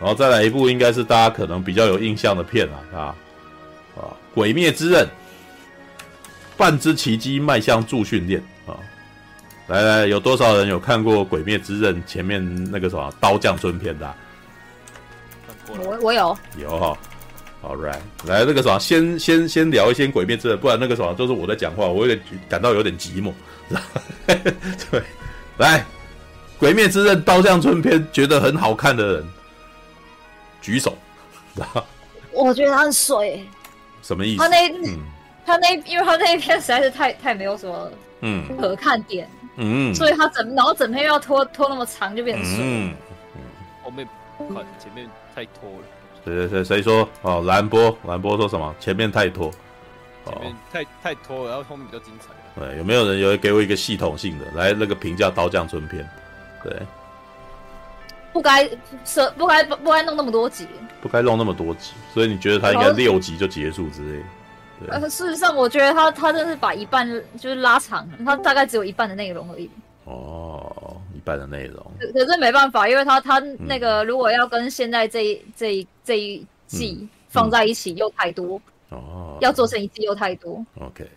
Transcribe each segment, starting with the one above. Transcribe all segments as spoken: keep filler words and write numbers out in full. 然后再来一部应该是大家可能比较有印象的片啊啊啊，《鬼灭之刃》半之奇迹迈向助训练啊！来来，有多少人有看过《鬼灭之刃》前面那个什么刀匠村片的、啊？我我有有哈、哦、，All right， 来那个什么，先先先聊一些《鬼灭之刃》，不然那个什么就是我在讲话，我有点感到有点寂寞。对，来。《鬼灭之刃》刀匠村篇觉得很好看的人，举手。我觉得他很水。什么意思？他那、嗯、他那，因为他那一篇实在是太太没有什么嗯可看点，嗯，所以他整然后整篇又要拖拖那么长，就变成水。嗯，后面看前面太拖了。对对对，谁说？哦，蓝波，蓝波说什么？前面太拖。前面太太拖了，然后后面比较精彩。对，有没有人有给我一个系统性的来那个评价刀匠村篇？对，不该舍不该不该弄那么多集，不该弄那么多集，所以你觉得他应该六集就结束之类的？对，呃、事实上我觉得他他真的是把一半就是拉长，他大概只有一半的内容而已。哦，一半的内容。可是没办法，因为他他那个如果要跟现在这一、嗯、这一这一季放在一起又太多、嗯嗯、哦，要做成一季又太多。OK，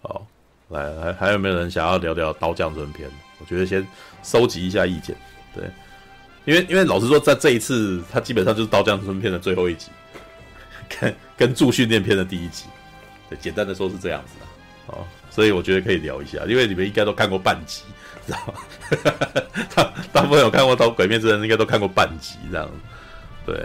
好，来还还有没有人想要聊聊刀匠村篇？我觉得先收集一下意见，对，因为因为老实说，在这一次，它基本上就是《刀匠村篇》的最后一集，跟跟《助训练篇》的第一集，对，简单的说是这样子啦，哦，所以我觉得可以聊一下，因为你们应该都看过半集，知道吗？大大部分有看过《鬼灭之刃》应该都看过半集这样子，对，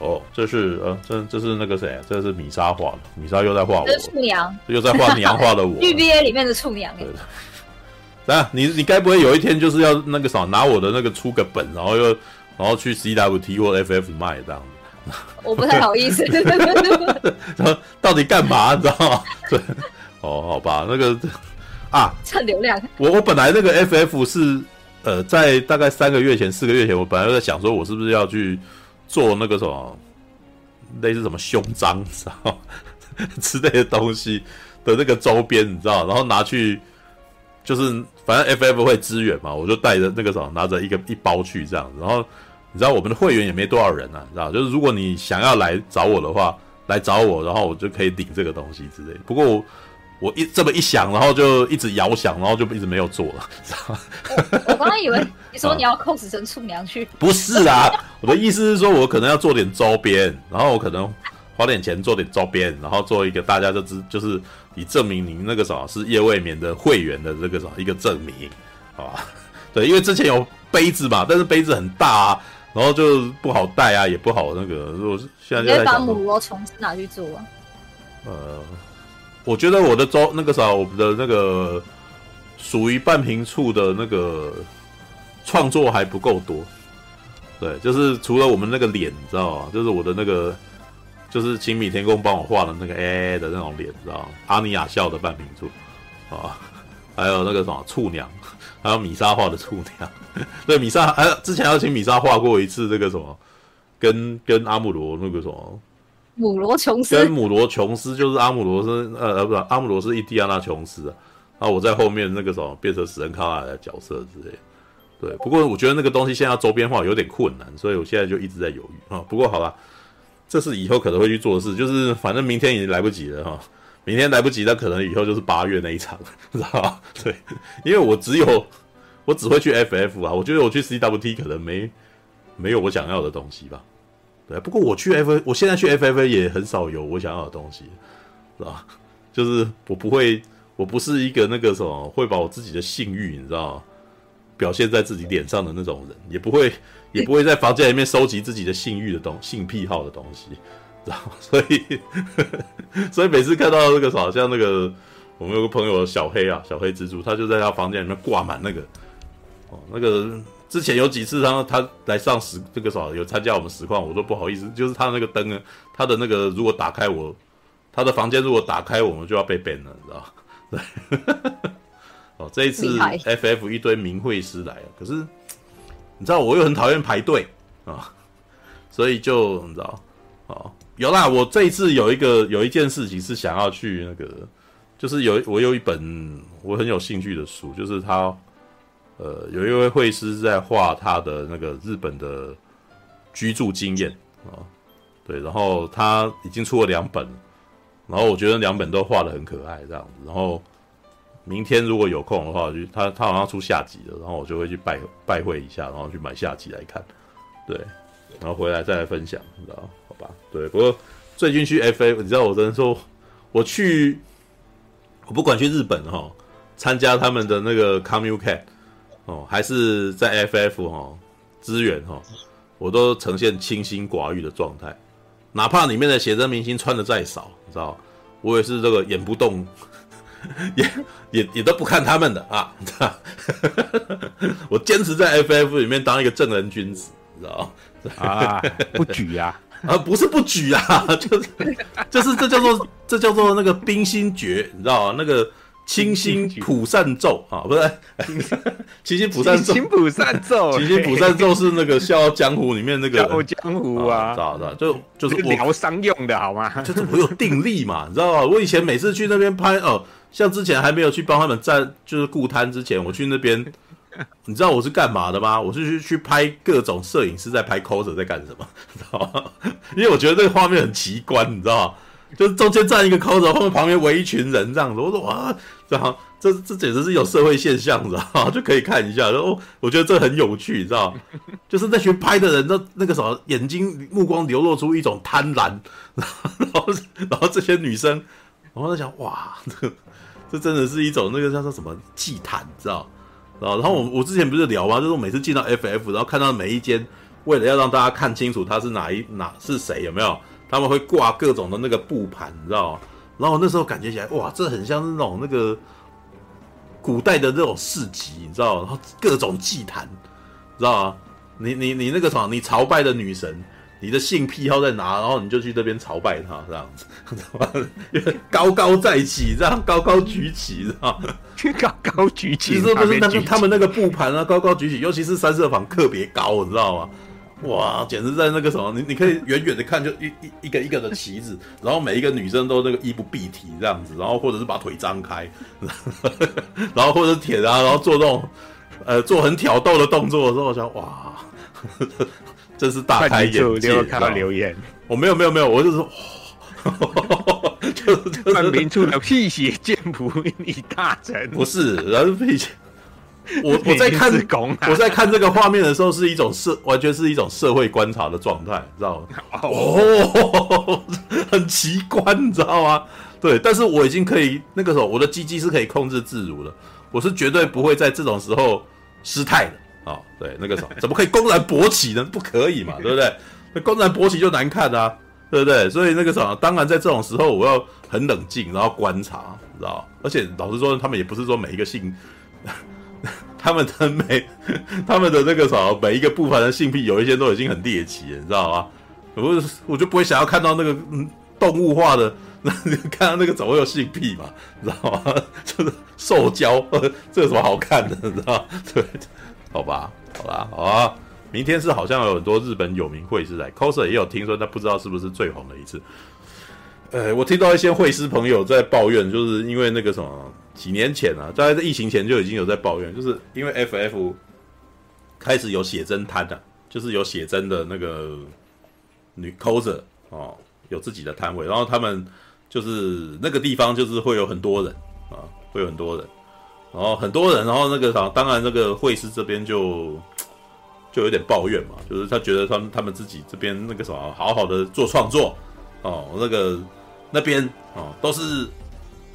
哦，这是呃，这这是那个谁，这是米莎画的，米莎又在画我，这是处娘，又在画娘画的我，U B A 里面的处娘。对的啊，你你该不会有一天就是要那个啥拿我的那个出个本，然后又然后去 C W T 或 F F 卖这样子？我不太好意思。然后到底干嘛？你知道吗？对，哦，好吧，那个啊，蹭流量。我我本来那个 F F 是呃，在大概三个月前、四个月前，我本来在想说，我是不是要去做那个什么类似什么胸章之类的东西的那个周边，你知道？然后拿去。就是反正 F F 会支援嘛，我就带着那个什么，拿着一个一包去这样子。然后你知道我们的会员也没多少人啊，你知道，就是如果你想要来找我的话，来找我，然后我就可以领这个东西之类的。不过我我一这么一想，然后就一直遥想，然后就一直没有做了。我我刚刚以为你说你要 cos 成处娘去，不是啦，我的意思是说我可能要做点周边，然后我可能花点钱做点周边，然后做一个大家就知就是。以证明您那个什么是夜未眠的会员的这个什么一个证明，好吧？对，因为之前有杯子嘛，但是杯子很大啊，然后就不好带啊，也不好那个。如果现在就在你会把母螺虫是拿去做啊？呃，我觉得我的周那个啥，我们的那个属于半瓶醋的那个创作还不够多。对，就是除了我们那个脸，你知道吗？就是我的那个。就是晴米天宫帮我画的那个 A A 的那种脸，知道吗？阿尼亚笑的半瓶醋，啊，还有那个什么处娘，还有米莎画的处娘。对，米莎，还有之前要请米莎画过一次那个什么，跟跟阿姆罗那个什么，姆罗琼斯，跟姆罗琼斯就是阿姆罗斯，呃，不是阿姆罗斯伊蒂亚纳琼斯啊。然后我在后面那个什么变成死人卡拉的角色之类的。对，不过我觉得那个东西现在要周边画有点困难，所以我现在就一直在犹豫啊。不过好啦。这是以后可能会去做的事，就是反正明天已经来不及了哈，明天来不及，那可能以后就是八月那一场，知道吧？对，因为我只有我只会去 F F 啊，我觉得我去 C W T 可能没没有我想要的东西吧。对，不过我去 F F， 我现在去 F F 也很少有我想要的东西，是吧？就是我不会，我不是一个那个什么会把我自己的性欲，你知道吗？表现在自己脸上的那种人，也不会，也不会在房间里面收集自己的性欲的东性癖好的东西，知道吗？所以，呵呵所以每次看到那个好像那个我们有个朋友小黑啊，小黑蜘蛛，他就在他房间里面挂满那个，哦，那个之前有几次他他来上实这个啥有参加我们实况，我都不好意思，就是他那个灯，他的那个如果打开我，他的房间如果打开，我们就要被 ban 了，你知道吗？对。呵呵哦，这一次 F F 一堆名会师来了，可是你知道我又很讨厌排队啊，所以就你知道哦，有啦，我这一次有一个有一件事情是想要去那个，就是有我有一本我很有兴趣的书，就是他呃有一位会师在画他的那个日本的居住经验啊，对，然后他已经出了两本了，然后我觉得两本都画得很可爱这样子，然后明天如果有空的话，就他他好像出下集了，然后我就会去拜拜会一下，然后去买下集来看，对，然后回来再来分享，你知道好吧？对，不过最近去 F F， 你知道我真的说，我去，我不管去日本哈，参加他们的那个 Communcat 哦，还是在 F F 哈支援哈，我都呈现清心寡欲的状态，哪怕里面的写真明星穿的再少，你知道，我也是这个眼不动。也也也都不看他们的啊！你知道我坚持在 F F 里面当一个正人君子，你知道啊，不举啊，啊，不是不举啊，就是就是这叫做这叫做那个冰心诀，你知道那个清心普善咒啊，不是清心普善咒，清心普善咒，清心普善咒是那个《笑傲江湖》里面那个《笑傲江湖》啊，知道知道，就就是我疗伤用的好吗？就是我有定力嘛，你知道吗？我以前每次去那边拍哦。像之前还没有去帮他们站，就是顾摊之前，我去那边，你知道我是干嘛的吗？我是去去拍各种摄影师在拍 coser 在干什么，你知道吗？因为我觉得这个画面很奇观，你知道吗？就是中间站一个 coser， 后面旁边围一群人这样子，我说哇，这样这这简直是有社会现象，你知道吗？就可以看一下，然后我觉得这很有趣，你知道吗？就是那群拍的人，那那个什么眼睛目光流露出一种贪婪，然后然后这些女生，然后在想哇，这个。这真的是一种那个叫做什么祭坛，你知道？然后我我之前不是聊吗？就是我每次进到 F F， 然后看到每一间，为了要让大家看清楚他是哪一哪是谁，有没有？他们会挂各种的那个布盘，你知道？然后我那时候感觉起来，哇，这很像是那种那个古代的那种市集，你知道？然后各种祭坛，你知道？你你你那个什么，你朝拜的女神。你的性癖好在哪？然后你就去这边朝拜他，这样子，高高在起，这样高高举起，知道吗？高高举起，其实不是那个他们那个布盘啊，高高举起，尤其是三色坊特别高，你知道吗？哇，简直在那个什么，你你可以远远的看，就一一一个一个的旗子，然后每一个女生都那个衣不蔽体这样子，然后或者是把腿张开，然后或者舔啊，然后做那种呃做很挑逗的动作的时候，我想哇。真是大开眼界！你有看到留言？我没有，没有，没有，我就是说，哦、就是就是泛民处的辟邪剑谱你大成不是，然后辟邪。我我在看我在看这个画面的时候，是一种社，完全是一种社会观察的状态，你知道吗？哦，很奇怪，你知道吗？对，但是我已经可以那个时候，我的鸡鸡是可以控制自如的，我是绝对不会在这种时候失态的。哦，对，那个什么，怎么可以公然勃起呢？不可以嘛，对不对？那公然勃起就难看啊，对不对？所以那个什么，当然在这种时候，我要很冷静，然后观察，你知道？而且老实说，他们也不是说每一个性，他们的每他们的那个什么，每一个部分的性癖，有一些都已经很猎奇了，你知道吗？我我就不会想要看到那个、嗯、动物化的。那你看到那个怎么有性癖嘛？你知道吗？就是受教，这有什么好看的？你知道吗？对。好吧，好啦，好啊！明天是好像有很多日本有名绘师来 ，coser 也有听说，但不知道是不是最红的一次。呃，我听到一些绘师朋友在抱怨，就是因为那个什么，几年前啊，大概在疫情前就已经有在抱怨，就是因为 F F 开始有写真摊啊，就是有写真的那个女 coser 哦，有自己的摊位，然后他们就是那个地方就是会有很多人啊，会有很多人。然后很多人，然后那个当然那个会师这边就就有点抱怨嘛，就是他觉得他们他们自己这边那个什么好好的做创作哦，那个那边哦都是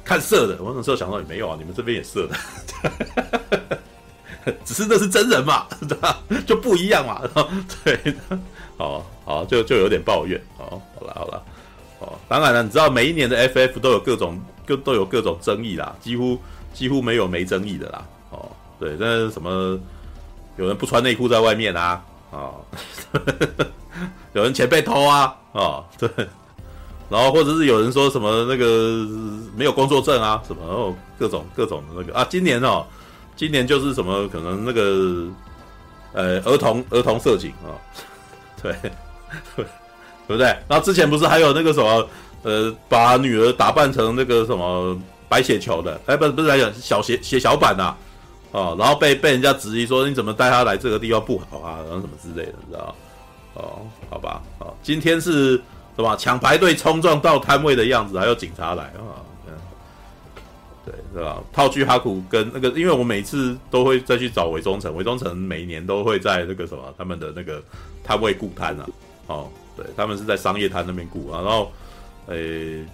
看色的。我那时候想到也没有啊，你们这边也色的，只是那是真人嘛，就不一样嘛。对，好好就就有点抱怨。好，好啦好啦，哦，当然了，你知道每一年的 F F 都有各种都有各种争议啦，几乎。几乎没有没争议的啦，哦，对，那是什么？有人不穿内裤在外面啊，哦，呵呵有人钱被偷啊，哦，对，然后或者是有人说什么那个没有工作证啊，什么、哦、各种各种的那个啊，今年哦，今年就是什么可能那个呃儿童儿童色情啊、哦，对，对不对？然后之前不是还有那个什么呃把女儿打扮成那个什么？白血球的，哎、欸，不是不是白血小血血小板呐、啊，哦，然后被被人家质疑说你怎么带他来这个地方不好啊，然后什么之类的，你知道？哦，好吧，好，今天是什么抢排队冲撞到摊位的样子，还有警察来啊、嗯，对，是吧？套句哈库跟那个，因为我每次都会再去找韦忠诚，韦忠诚每一年都会在那个什么他们的那个摊位顾摊啊，哦，对他们是在商业摊那边顾啊，然后，诶、欸。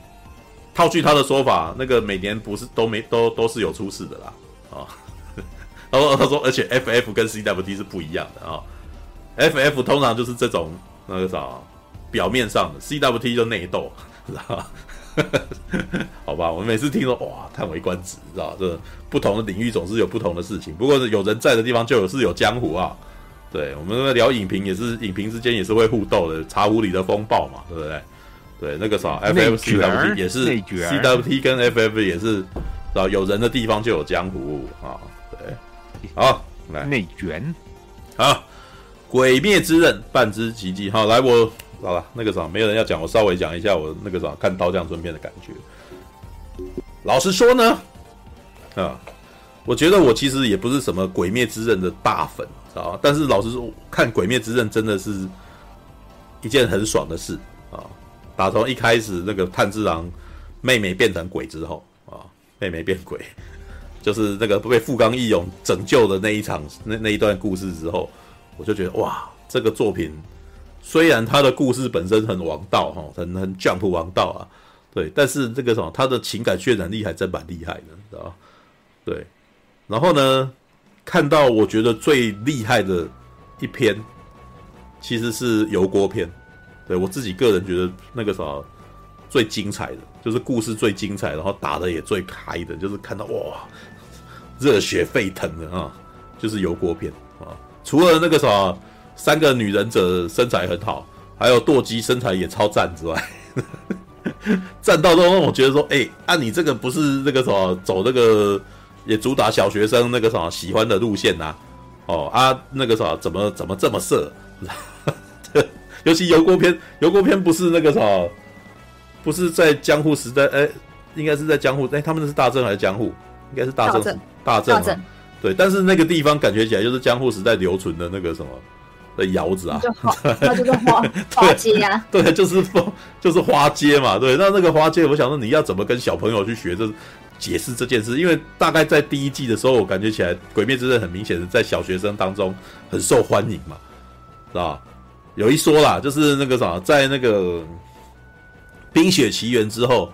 套句他的说法，那个每年不是都没都都是有出事的啦，啊、哦，然后他说，而且 F F 跟 C W T 是不一样的啊、哦、，F F 通常就是这种那个啥表面上的 ，C W T 就内斗，知道吧？好吧，我每次听说哇，叹为观止，知道吧？这不同的领域总是有不同的事情，不过有人在的地方就有是有江湖啊。对，我们聊影评也是，影评之间也是会互斗的，茶壶里的风暴嘛，对不对？对，那个啥 ，F F C W T 也是 ，C W T 跟 F F 也是，啊，有人的地方就有江湖啊。对，好，来内卷，好，鬼灭之刃半之奇迹，好，来我好了，那个啥，没有人要讲，我稍微讲一下我那个啥看刀匠村片的感觉。老实说呢，啊，我觉得我其实也不是什么鬼灭之刃的大粉啊，但是老实说，看鬼灭之刃真的是一件很爽的事啊。打从一开始那个炭治郎妹妹变成鬼之后啊，妹妹变鬼，就是那个被富冈义勇拯救的那一场那那一段故事之后，我就觉得哇，这个作品虽然它的故事本身很王道哈，很很 jump 王道啊，对，但是这个什么，它的情感渲染力还真蛮厉害的，知道吧？对，然后呢，看到我觉得最厉害的一篇，其实是油锅篇。对我自己个人觉得那个啥最精彩的，就是故事最精彩，然后打的也最开的，就是看到哇热血沸腾的啊，就是油锅片啊。除了那个啥三个女忍者身材很好，还有舵姬身材也超赞之外，赞到都让我觉得说，哎、欸，啊你这个不是那个啥走那个也主打小学生那个啥喜欢的路线呐、啊？哦啊那个啥怎么怎么这么色？尤其油锅篇，油锅篇不是那个啥，不是在江户时代，哎、欸，应该是在江户，哎、欸，他们是大正还是江户？应该是大正，大正，大正。对，但是那个地方感觉起来就是江户时代留存的那个什么的窑子啊，那就是花花街啊，对，就是就是花街嘛，对，那那个花街，我想说你要怎么跟小朋友去学这解释这件事？因为大概在第一季的时候，我感觉起来《鬼灭之刃》很明显的在小学生当中很受欢迎嘛，是吧？有一说啦，就是那个啥，在那个冰雪奇缘之后，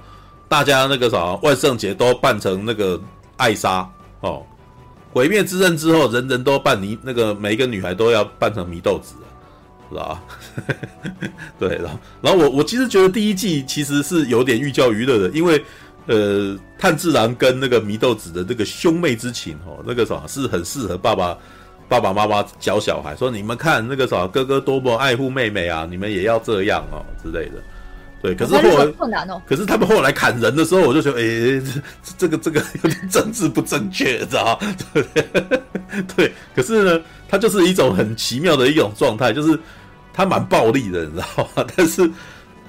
大家那个啥万圣节都扮成那个艾莎哦，鬼灭之刃之后，人人都扮泥那个每一个女孩都要扮成祢豆子，是吧？对，然后然后我我其实觉得第一季其实是有点寓教于乐的，因为呃炭治郎跟那个祢豆子的那个兄妹之情哦，那个啥是很适合爸爸。爸爸妈妈教小孩说：“你们看那个啥哥哥多么爱护妹妹啊，你们也要这样哦之类的。”对，可是后来困难哦。可是他们后来砍人的时候，我就觉得，哎、欸，这个这个有点政治不正确，知道吗？对，对。可是呢，他就是一种很奇妙的一种状态，就是他蛮暴力的，你知道吗？但是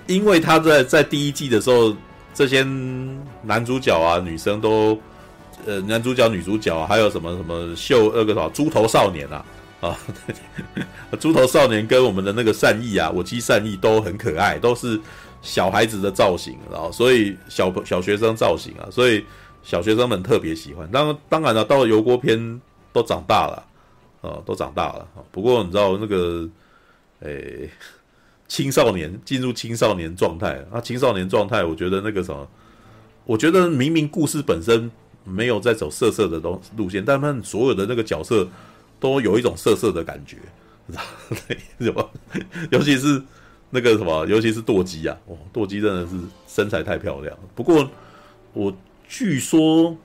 因为他在在第一季的时候，这些男主角啊、女生都。呃，男主角、女主角、啊，还有什么什么秀那个啥猪头少年啊啊，猪头少年跟我们的那个善意啊，我妻善意都很可爱，都是小孩子的造型，然后所以小小学生造型啊，所以小学生们特别喜欢。当当然了、啊，到了油锅篇都长大了，啊，都长大了。不过你知道那个，诶、欸，青少年进入青少年状态啊，青少年状态，我觉得那个什么，我觉得明明故事本身。没有在走色色的路线，但他们所有的那个角色都有一种色色的感觉，什么？尤其是那个什么，尤其是舵姬啊，哇、哦，舵姬真的是身材太漂亮了。不过我据说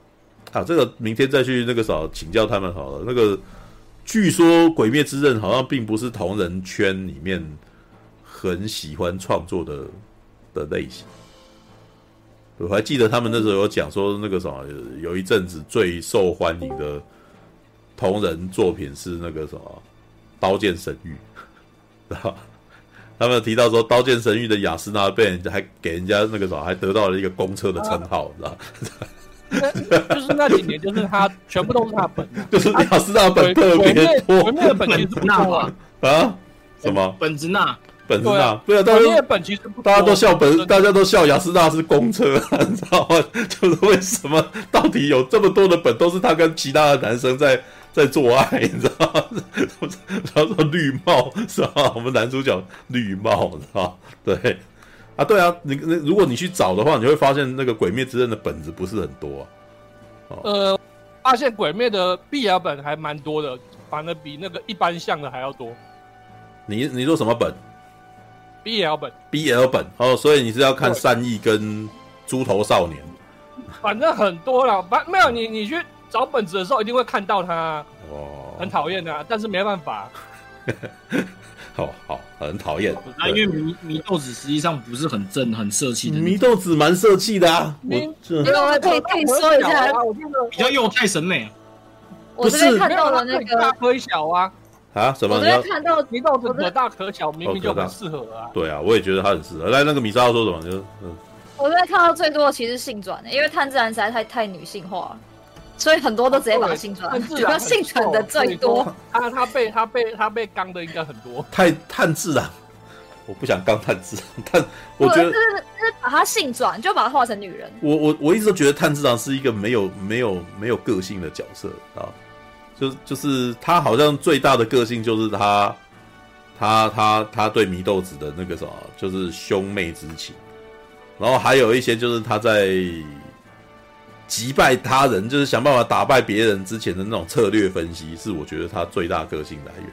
啊，这个明天再去那个啥请教他们好了。那个据说《鬼灭之刃》好像并不是同人圈里面很喜欢创作的的类型。我还记得他们那时候有讲说，那个什么，有一阵子最受欢迎的同人作品是那个什么《刀剑神域》，知道？他们提到说，《刀剑神域》的雅斯娜被人还给人家那个什么，还得到了一个公车的称号，知道？就是那几年，就是他全部都是他本，就是雅斯娜本特别多，鬼灭的本其实不错啊。啊，什么本子纳？本子纳，对啊，大家本其实大家都笑本，大家都笑雅斯纳是公车，你知道吗？就是为什么到底有这么多的本都是他跟其他的男生在在做爱，你知道吗？然后说绿帽是吧？我们男主角绿帽是吧？对啊，对啊，你如果你去找的话，你会发现那个《鬼灭之刃》的本子不是很多啊。哦、呃，发现《鬼灭》的 B L 本还蛮多的，反而比那个一般向的还要多。你你说什么本？B L 本 ，B L 本哦，所以你是要看善意跟猪头少年，反正很多啦，没有你你去找本子的时候一定会看到他，哦，很讨厌的，但是没办法，好好很讨厌。那、啊、因为迷迷豆子实际上不是很正很色气的，迷豆子蛮色气的啊，我可以可以说一下，比较幼态审美。我这边看到了那个大推小啊。啊，什么？我在看到迷豆子可大可小，明明就很适合啊。对啊，我也觉得他很适合。来，那个米莎要说什么？就是嗯，我在看到最多的其实性转的，因为炭治郎实在太太女性化了，所以很多都直接把他性转。比较性转的最多。他他被他被他被刚的应该很多。太炭治郎，我不想刚炭治郎，但我觉得就是就是把他性转，就把他化成女人。我我我一直都觉得炭治郎是一个没有没有没有个性的角色啊。就, 就是他好像最大的个性就是他他他他对祢豆子的那个什么就是兄妹之情，然后还有一些就是他在击败他人，就是想办法打败别人之前的那种策略分析，是我觉得他最大个性来源。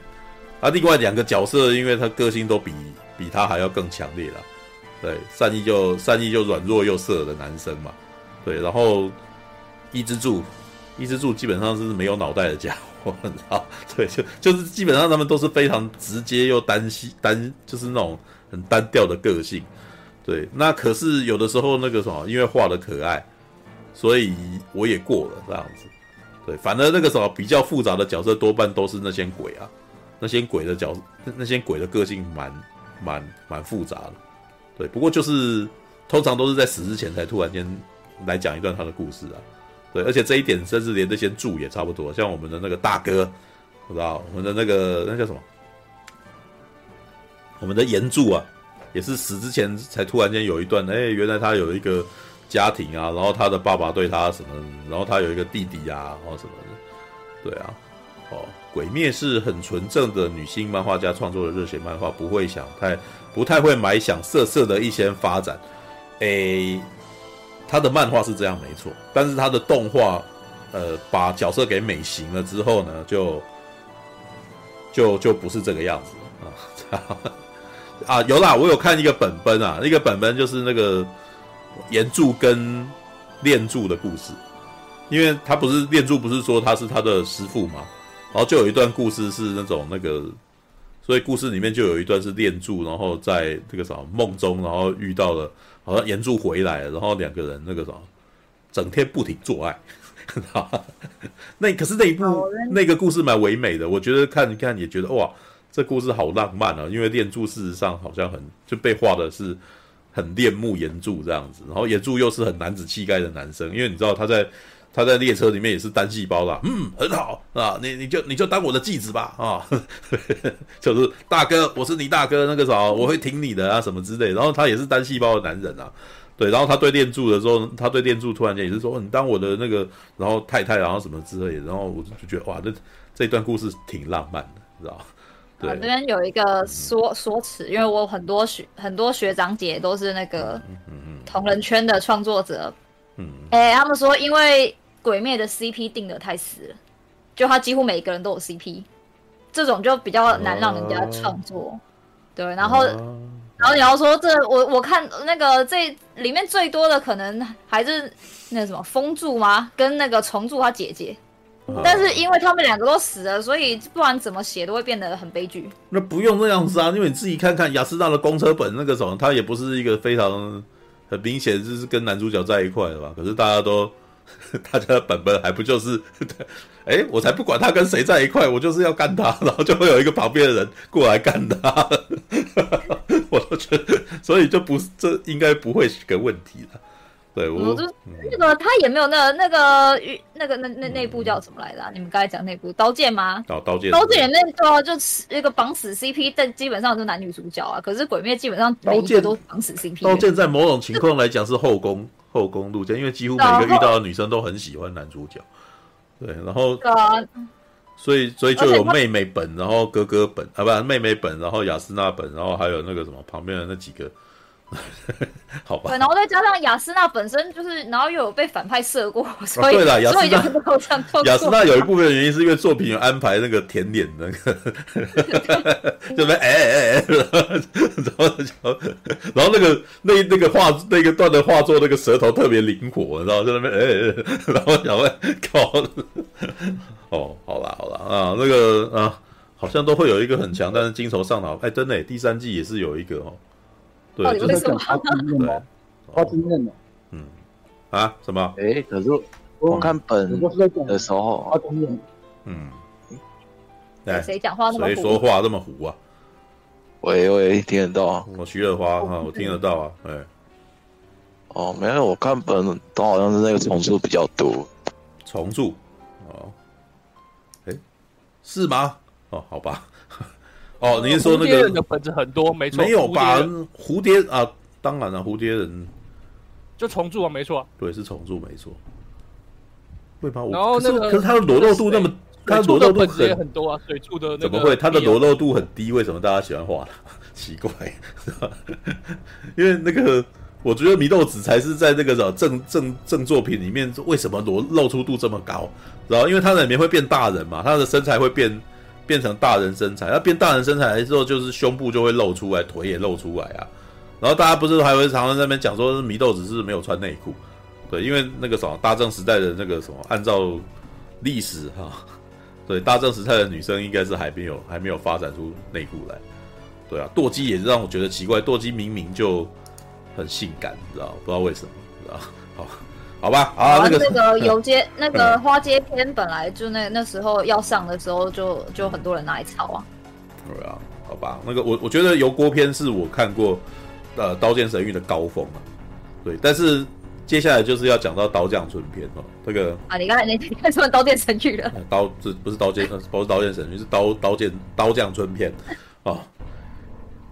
啊，另外两个角色因为他个性都比比他还要更强烈啦，对，善逸就善逸就软弱又色的男生嘛，对，然后伊之助伊之助基本上是没有脑袋的家伙，你知道？对，就就是基本上他们都是非常直接又单细单，就是那种很单调的个性。对，那可是有的时候那个什么，因为画的可爱，所以我也过了这样子。对，反而那个什么比较复杂的角色多半都是那些鬼啊，那些鬼的角，那些鬼的个性蛮蛮蛮复杂的。对，不过就是通常都是在死之前才突然间来讲一段他的故事啊。对，而且这一点甚至连那些柱也差不多，像我们的那个大哥，不知道我们的那个那叫什么，我们的岩柱啊，也是死之前才突然间有一段，哎，原来他有一个家庭啊，然后他的爸爸对他什么，然后他有一个弟弟啊，然后什么的，对啊，哦，鬼灭是很纯正的女性漫画家创作的热血漫画，不会想太不太会埋想色色的一些发展，哎。他的漫画是这样没错，但是他的动画，呃，把角色给美型了之后呢，就就就不是这个样子了啊。啊，有啦，我有看一个本本啊，一个本本就是那个岩柱跟炼柱的故事，因为他不是炼柱，不是说他是他的师父嘛，然后就有一段故事是那种那个，所以故事里面就有一段是炼柱，然后在这个什么梦中，然后遇到了。好像岩柱回来了，然后两个人那个什么，整天不停做爱，那可是那一部那个故事蛮唯美的，我觉得看一看也觉得哇，这故事好浪漫啊！因为恋柱事实上好像很就被画的是很恋慕岩柱这样子，然后岩柱又是很男子气概的男生，因为你知道他在他在列车里面也是单细胞啦，嗯，很好啊，你你就你就当我的继子吧啊，就是大哥，我是你大哥那个啥，我会挺你的啊什么之类的。然后他也是单细胞的男人啊，对，然后他对恋柱的时候，他对恋柱突然间也是说，你当我的那个，然后太太，然后什么之类的，然后我就觉得哇，这这一段故事挺浪漫的，你知道吗？对，我这边有一个说说辞，因为我很多学很多学长姐都是那个同人圈的创作者，嗯，哎、欸，他们说因为。鬼灭的 C P 定得太死了，就他几乎每一个人都有 C P， 这种就比较难让人家创作。Oh. 对，然后， oh. 然后你要说这我我看那个这里面最多的可能还是那什么风柱吗？跟那个虫柱他姐姐， oh. 但是因为他们两个都死了，所以不然怎么写都会变得很悲剧。那不用这样子啊，因为你自己看看雅斯娜的公车本那个什么，他也不是一个非常很明显就是跟男主角在一块的吧？可是大家都。大家的本本还不就是，哎、欸，我才不管他跟谁在一块，我就是要干他，然后就会有一个旁边的人过来干他，我都觉得，所以就不，这应该不会是个问题了。对，我就那个他也没有那那个那个那那那部叫什么来的？你们刚才讲那部《刀剑》吗？哦，《刀剑》。《刀剑》里面对啊，就那个绑死 C P， 但基本上是男女主角啊。可是《鬼灭》基本上每一个都绑死 C P。《刀剑》在某种情况来讲是后宫后宫路线，因为几乎每个遇到的女生都很喜欢男主角。对，然后对啊，所以所以就有妹妹本，然后哥哥本啊，不，妹妹本，然后雅斯娜本，然后还有那个什么旁边的那几个。好吧，对，然后再加上雅斯娜本身就是，然后又有被反派射过，所以、啊、对了，雅斯娜没有想过。雅斯娜有一部分的原因是因为作品有安排那个舔脸那个，就那哎哎哎，然后然后那个那那个画那个段的画作那个舌头特别灵活，然后在那边哎哎哎，然后想问靠，哦，好啦好啦啊，那个啊，好像都会有一个很强，但是金愁上脑，哎，真的第三季也是有一个哦。对，哦、就是讲花经验嘛，花经验嘛，嗯，啊，什么？哎、欸，可是我看本的时候，花经验，嗯，哎，谁讲话那么？谁说话那么糊啊？喂喂，听得到、啊？我徐尔花啊，我听得到啊，哎、欸，哦，没有，我看本都好像是那个重述比较多，重述，哦，哎、欸，是吗？哦，好吧。哦，你是说那个蝴蝶人的本子很多，没错，没有吧？蝴蝶啊，当然了、啊，蝴蝶人就重铸啊，没错、啊，对，是重铸，没错，对吧？然后那个，可 是, 可是他的裸露度那么，他的裸露度很水也很多啊，水柱的那个怎么会？他的裸露度很低，为什么大家喜欢画？奇怪，因为那个，我觉得祢豆子才是在那个正正正作品里面，为什么裸露出度这么高？然后因为他里面会变大人嘛，他的身材会变。变成大人身材，那变大人身材之后，就是胸部就会露出来，腿也露出来啊。然后大家不是还会常常在那边讲说，祢豆子是没有穿内裤，对，因为那个什么大正时代的那个什么，按照历史哈、啊，对，大正时代的女生应该是还没有还没有发展出内裤来，对啊。堕姬也让我觉得奇怪，堕姬明明就很性感，你知道不知道为什么，你知道好。好吧，啊，那个那个游街那个花街篇本来就那那时候要上的时候就就很多人拿来炒啊。对啊，好吧，那个我我觉得油锅篇是我看过呃《刀剑神域》的高峰啊。对，但是接下来就是要讲到《刀匠村》篇哦，这个啊，你刚才那天看什么《刀剑神域》了？刀这不是刀剑，不是刀剑神域，是刀刀剑刀匠村篇哦。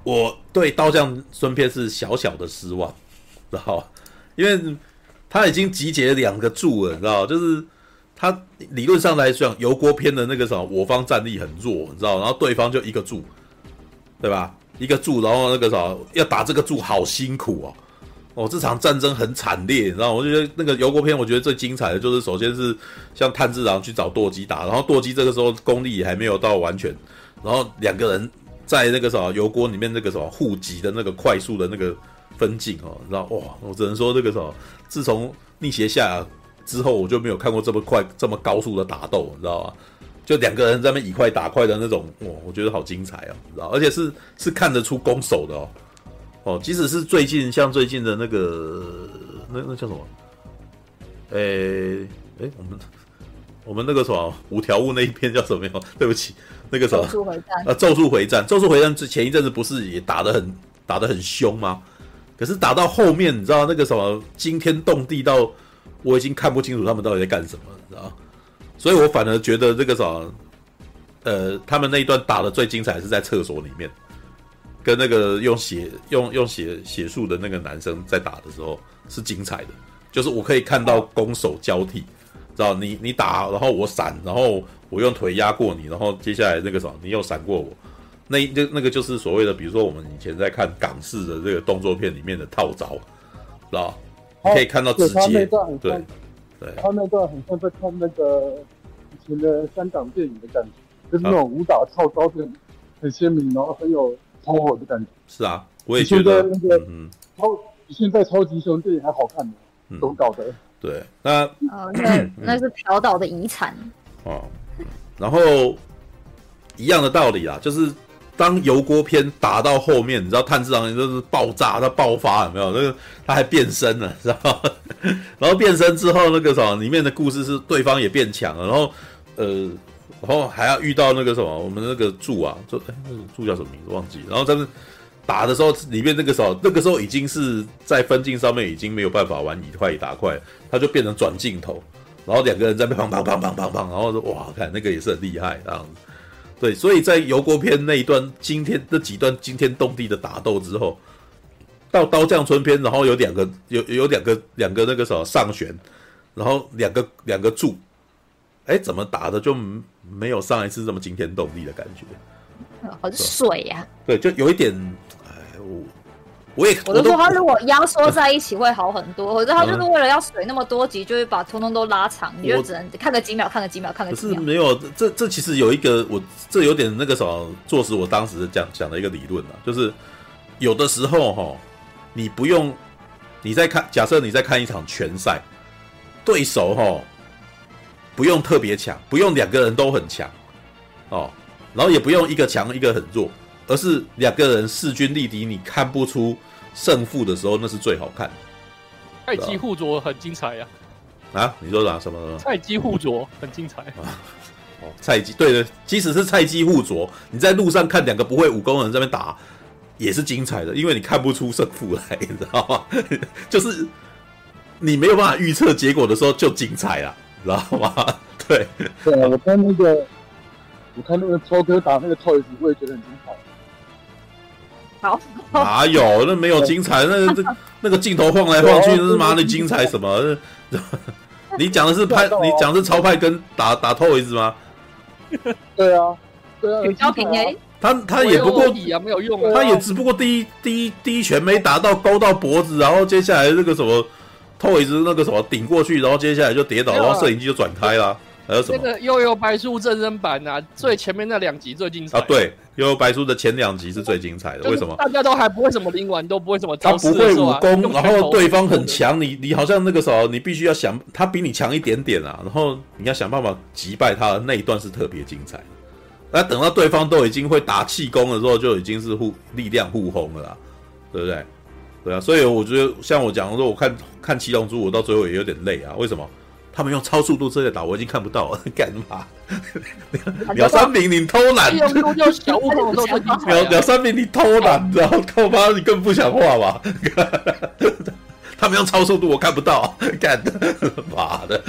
我对《刀匠村》篇是小小的失望，知道因为。他已经集结两个柱了，你知道，就是他理论上来讲，油锅篇的那个什么，我方战力很弱，你知道，然后对方就一个柱，对吧？一个柱，然后那个什么，要打这个柱好辛苦哦。哦，这场战争很惨烈，你知道，我觉得那个油锅篇，我觉得最精彩的就是，首先是像炭治郎去找堕姬打，然后堕姬这个时候功力也还没有到完全，然后两个人在那个什么油锅里面那个什么互击的那个快速的那个。分镜哦，你知道哇？我只能说这个什么，自从逆邪下之后，我就没有看过这么快、这么高速的打斗，你知道吗？就两个人在那边以快打快的那种，哇，我觉得好精彩哦，你知道？而且是是看得出攻守的哦，哦，即使是最近像最近的那个那那叫什么？诶、欸、诶、欸，我们我们那个什么五条悟那一篇叫什么？对不起，那个什么咒术回战啊，咒术回战，咒术回战前一阵子不是也打得很打得很凶吗？可是打到后面，你知道那个什么惊天动地到我已经看不清楚他们到底在干什么，你知道？所以我反而觉得这个什么，呃，他们那一段打的最精彩是在厕所里面，跟那个用血用用血血术的那个男生在打的时候是精彩的，就是我可以看到攻守交替，知道？你你打，然后我闪，然后我用腿压过你，然后接下来那个什么你又闪过我。那就那个就是所谓的，比如说我们以前在看港式的这个动作片里面的套招，知道？你可以看到直接，对，对，他那段很像在看那个以前的香港电影的感觉，就是那种舞蹈套招很很鲜明，然后很有超火的感觉。是啊，我也觉得，那个、嗯，超比现在超级熊电影还好看呢，都搞的。对，那啊，那那是朴导的遗产哦。然后一样的道理啦，就是。当油锅篇打到后面，你知道炭治郎就是爆炸，他爆发有没有？那个他还变身了，知道？然后变身之后，那个什么里面的故事是对方也变强了，然后呃，然后还要遇到那个什么，我们那个柱啊，就哎那个柱叫什么名字忘记，然后在那打的时候里面那个时候那个时候已经是在分镜上面已经没有办法玩以快打快，他就变成转镜头，然后两个人在那边砰砰砰砰砰砰，然后说哇看那个也是很厉害这样子。对，所以在油锅篇那一段今天那几段惊天动地的打斗之后，到刀匠村篇，然后有两个有有两个两个那个什么上旋，然后两个两个柱，哎，怎么打的就没有上一次这么惊天动地的感觉？好水呀、啊！对，就有一点，哎，我我也我都说他如果压缩在一起会好很多，可是他就是为了要水那么多集，就会把通通都拉长，你就只能看个几秒，看个几秒，看个几秒。可是没有，这这其实有一个我这有点那个什么，坐实我当时讲讲的一个理论啊，就是有的时候哈、哦，你不用你在看，假设你在看一场拳赛，对手哈、哦。不用特别强，不用两个人都很强哦，然后也不用一个强一个很弱，而是两个人势均力敌，你看不出胜负的时候，那是最好看的。菜鸡互啄很精彩呀、啊！啊，你说啥什么？菜鸡互啄很精彩啊！哦，菜鸡对的，即使是菜鸡互啄，你在路上看两个不会武功的人在那边打，也是精彩的，因为你看不出胜负来，你知道吗？就是你没有办法预测结果的时候，就精彩了。知道吗？对，对我看那个，我看那个超哥打那个 Toys， 我也觉得很精彩。好，哪有那没有精彩？那个那个镜头晃来晃去，是妈的精彩什么？你讲的是拍，你讲的是超派跟打打 Toys 吗？对啊，对啊，有交平哎。他他也不过没有用，他也只不过第一第一第一拳没打到，勾到脖子，然后接下来那个什么。透一直那个什么顶过去，然后接下来就跌倒，然后摄影机就转开啦。还有什么？那个《幽游白书》真人版啊，最前面那两集最精彩啊！对，《幽游白书》的前两集是最精彩的。为什么？大家都还不会什么灵丸，都不会什么招式、啊，他不会武功，然后对方很强，你你好像那个时候你必须要想他比你强一点点啊，然后你要想办法击败他。那一段是特别精彩的。那等到对方都已经会打气功的时候，就已经是互力量互轰了啦，对不对？对啊，所以我觉得像我讲的时候，我看看七龙珠，我到最后也有点累啊。为什么？他们用超速度车在打，我已经看不到了，干嘛？秒三零你偷懒，七龙珠就小悟空都能秒秒三零你偷懒，然后他妈你根本不想画吧？他们用超速度，我看不到，干妈的，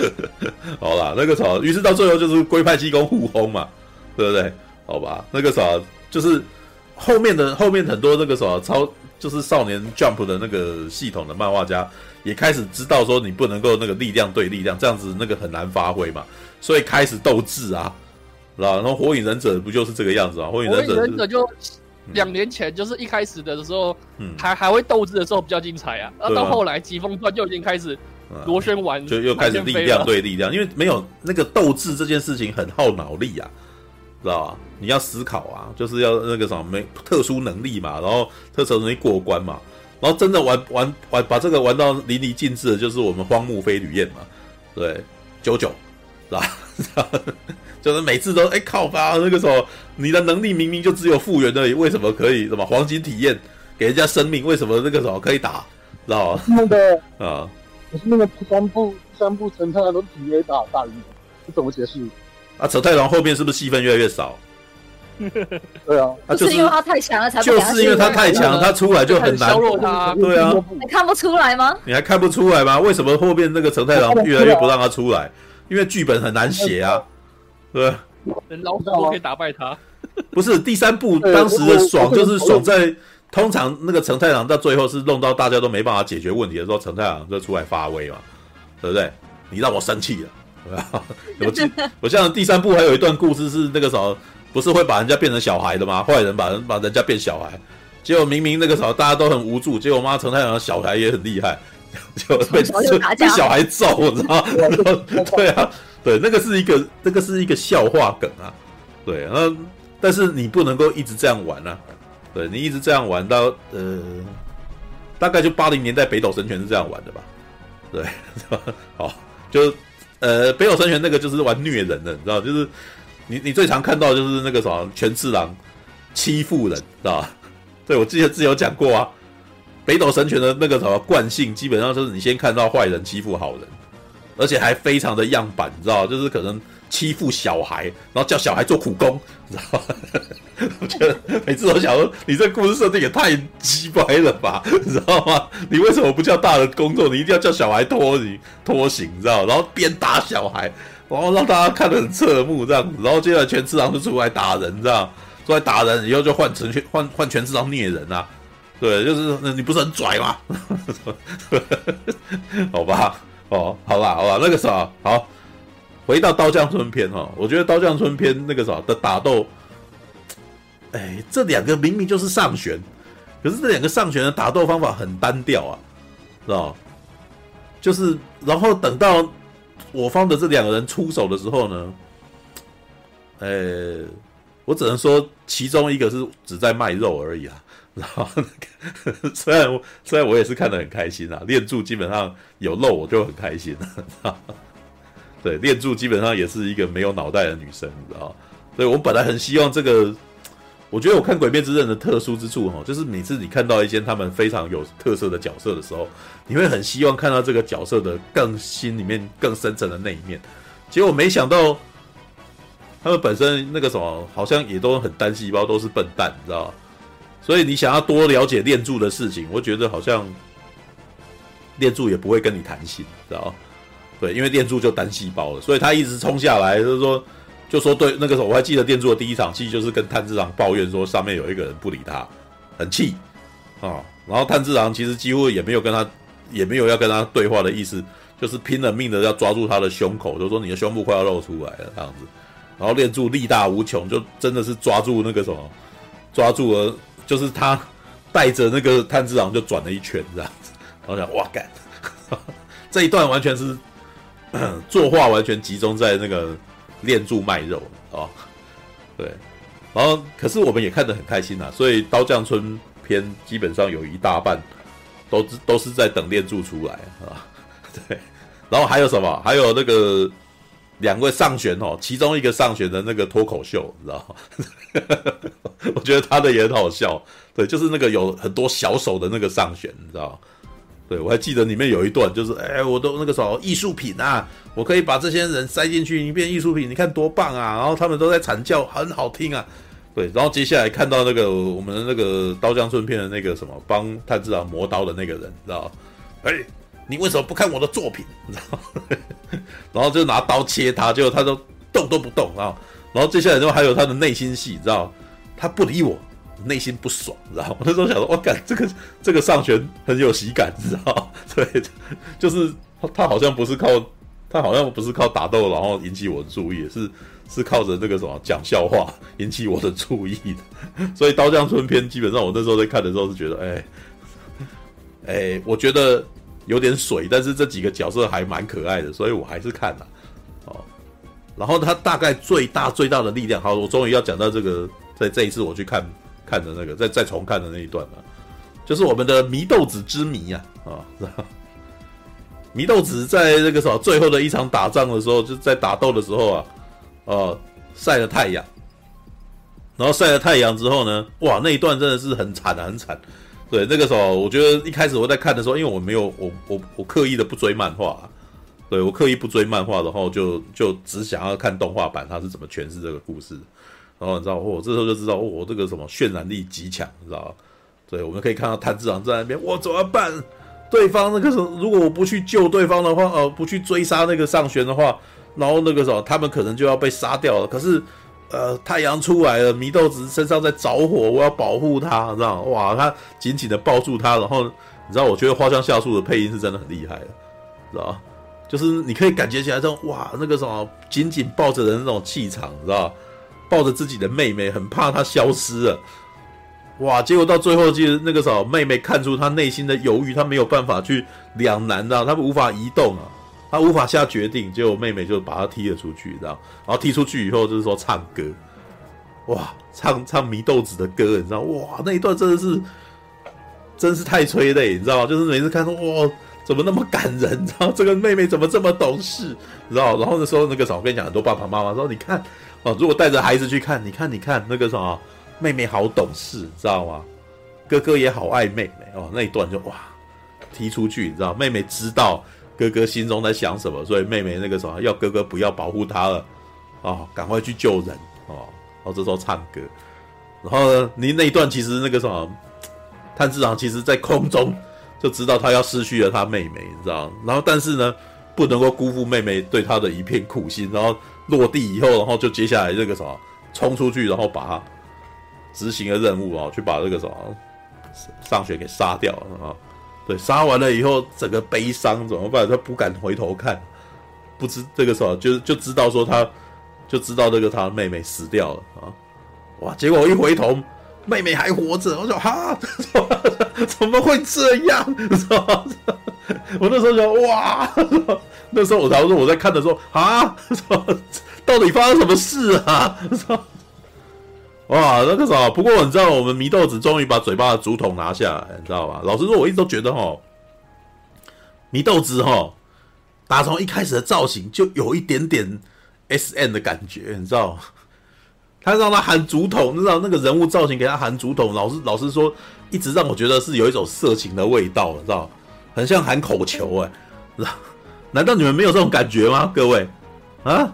好啦，那个啥，于是到最后就是龟派气功互轰嘛，对不对？好吧，那个啥，就是后面的后面很多那个啥超。就是少年 Jump 的那个系统的漫画家也开始知道说你不能够那个力量对力量这样子那个很难发挥嘛，所以开始斗智啊，然后火影忍者不就是这个样子啊？火影忍者、就是、火影忍者就两年前就是一开始的时候、嗯、还还会斗智的时候比较精彩啊，而到后来疾风传就已经开始螺旋丸、嗯、就又开始力量对力量，因为没有那个斗智这件事情很耗脑力啊。知道吧？你要思考啊，就是要那个什么没特殊能力嘛，然后特殊能力过关嘛，然后真的玩玩玩把这个玩到淋漓尽致的，就是我们荒木飞吕彦嘛，对，九九，是吧？就是每次都哎、欸、靠吧，那个时候你的能力明明就只有复原而已，为什么可以什么黄金体验给人家生命？为什么那个时候可以打？知道吧？那个啊，可是那个三步三步成他都体验打打赢，这怎么解释？啊，扯太郎后面是不是戏份越来越少？对啊，啊就是、就是因为他太强了才不，就是因为他太强，他出来就很难削弱他。对啊，你看不出来吗？你还看不出来吗？为什么后面那个扯太郎越来越不让他出来？因为剧本很难写啊，对吧？人老虎都可以打败他。不是第三部当时的爽就是爽在，通常那个扯太郎到最后是弄到大家都没办法解决问题的时候，扯太郎就出来发威嘛，对不对？你让我生气了。我记，我像第三部还有一段故事是那个什么，不是会把人家变成小孩的吗？坏人把人把人家变小孩，结果明明那个什么大家都很无助，结果妈陈太郎小孩也很厉害，就被被小孩揍，你知道吗？对啊，对，那个是一个那个是一个笑话梗啊，对，那但是你不能够一直这样玩啊，对你一直这样玩到呃，大概就八零年代北斗神拳是这样玩的吧？对，好就。呃，北斗神拳那个就是玩虐人的，你知道，就是你你最常看到就是那个什么权次郎欺负人，知道吧？对，我记得之前有讲过啊，北斗神拳的那个什么惯性，基本上就是你先看到坏人欺负好人，而且还非常的样板，你知道，就是可能欺负小孩，然后叫小孩做苦工，你知道吗？我觉得每次都想说，你这故事设定也太鸡掰了吧，你知道吗？你为什么不叫大人工作，你一定要叫小孩拖行拖行，你知道吗？然后边打小孩，然后让大家看得很侧目这样子，然后接下来全市场就出来打人，你知道吗？出来打人以后就换成换换全市场虐人啊。对，就是你不是很拽吗？好吧，哦，好啦，好啦，那个啥，好，回到刀匠村篇哈，我觉得刀匠村篇那个啥的打斗，哎，这两个明明就是上旋，可是这两个上旋的打斗方法很单调啊，知道？就是然后等到我方的这两个人出手的时候呢，呃，我只能说其中一个是只在卖肉而已啊。然后那个，虽然我虽然我也是看得很开心啊，练柱基本上有肉我就很开心啊。对，练柱基本上也是一个没有脑袋的女生，你知道？所以我本来很希望这个，我觉得我看《鬼灭之刃》的特殊之处哈，就是每次你看到一些他们非常有特色的角色的时候，你会很希望看到这个角色的更心里面更深层的那一面。结果没想到，他们本身那个什么，好像也都很单细胞，都是笨蛋，你知道？所以你想要多了解练柱的事情，我觉得好像练柱也不会跟你谈心，知道？对，因为练柱就单细胞了，所以他一直冲下来，就是说，就说对那个时候我还记得练柱的第一场戏就是跟炭治郎抱怨说上面有一个人不理他，很气啊、嗯。然后炭治郎其实几乎也没有跟他，也没有要跟他对话的意思，就是拼了命的要抓住他的胸口，就说你的胸部快要露出来了这样子。然后练柱力大无穷，就真的是抓住那个什么，抓住了。就是他带着那个炭治郎就转了一圈这样子，然后想哇干，这一段完全是作画完全集中在那个练柱卖肉啊、哦，对，然后可是我们也看得很开心啊，所以刀匠村篇基本上有一大半都都是在等练柱出来啊，对，然后还有什么？还有那个。两位上旋哦，其中一个上旋的那个脱口秀，你知道吗？我觉得他的也很好笑，对，就是那个有很多小手的那个上旋，你知道吗？对，我还记得里面有一段，就是哎、欸，我都那个什么艺术品啊，我可以把这些人塞进去，你变艺术品，你看多棒啊！然后他们都在惨叫，很好听啊。对，然后接下来看到那个我们那个刀匠村片的那个什么帮炭治郎磨刀的那个人，你知道吗？哎、欸。你为什么不看我的作品？然后，然后就拿刀切他，结果他都动都不动啊。然后接下来就还有他的内心戏，你知道？他不理我，内心不爽，你知道？我那时候想说，哇，干这个这个上旋很有喜感，你知道？对，就是他好像不是靠他好像不是靠打斗然后引起我的注意，是是靠着那个什么讲笑话引起我的注意的。所以《刀匠村篇》基本上我那时候在看的时候是觉得，哎哎，我觉得。有点水，但是这几个角色还蛮可爱的，所以我还是看了、啊哦。然后他大概最大最大的力量，好，我终于要讲到这个，在这一次我去看看的那个，再再重看的那一段了，就是我们的祢豆子之谜啊啊！祢、哦、豆子在那个什么最后的一场打仗的时候，就在打斗的时候啊，呃，晒了太阳，然后晒了太阳之后呢，哇，那一段真的是很惨啊，很惨。对，那个时候我觉得一开始我在看的时候，因为我没有我我我刻意的不追漫画、啊，对我刻意不追漫画，然后就就只想要看动画版它是怎么诠释这个故事，然后你知道我、哦、这时候就知道我、哦、这个什么渲染力极强，你知道吗？对，我们可以看到炭治郎在那边，我怎么办？对方那个时候如果我不去救对方的话，呃，不去追杀那个上弦的话，然后那个时候他们可能就要被杀掉了。可是呃，太阳出来了，祢豆子身上在着火，我要保护他，你知道吗？哇，他紧紧的抱住他，然后你知道，我觉得花江夏树的配音是真的很厉害的，知道吗？就是你可以感觉起来这种哇，那个什么紧紧抱着的那种气场，你知道吗？抱着自己的妹妹，很怕她消失了，哇！结果到最后，其实那个时候妹妹看出他内心的犹豫，他没有办法去两难，你知道吗？他无法移动啊。他无法下决定，结果妹妹就把他踢了出去，然后踢出去以后就是说唱歌，哇，唱唱祢豆子的歌，你知道，哇，那一段真的是，真是太催泪，你知道吗？就是每次看说，哇，怎么那么感人？你知道这个妹妹怎么这么懂事？你知道？然后那时候那个什么，我跟你讲，很多爸爸妈妈说，你看，啊，如果带着孩子去看，你看，你看那个什么，妹妹好懂事，你知道吗？哥哥也好爱妹妹哦，那一段就哇，踢出去，你知道，妹妹知道。哥哥心中在想什么，所以妹妹那个什么要哥哥不要保护她了，哦，赶快去救人哦。然后这时候唱歌，然后呢，你那一段其实那个什么，炭治郎其实在空中就知道他要失去了他妹妹，你知道？然后但是呢，不能够辜负妹妹对他的一片苦心。然后落地以后，然后就接下来这个什么，冲出去，然后把他执行的任务啊，去把这个什么上学给杀掉啊。对，杀完了以后，整个悲伤怎么办？他不敢回头看。不知这个时候就就知道说他就知道这个他妹妹死掉了啊！哇！结果我一回头，妹妹还活着，我说哈，怎么会这样？我那时候就哇，那时候我才说我在看的时候啊，到底发生什么事啊？哇，那个啥，不过你知道我们祢豆子终于把嘴巴的竹筒拿下来，你知道吧？老实说，我一直都觉得哈，祢豆子哈。打从一开始的造型就有一点点 S N 的感觉，你知道吗？他让他含竹筒，你知道那个人物造型给他含竹筒，老师老师说一直让我觉得是有一种色情的味道，你知道吗？很像含口球哎、欸，难道你们没有这种感觉吗？各位啊，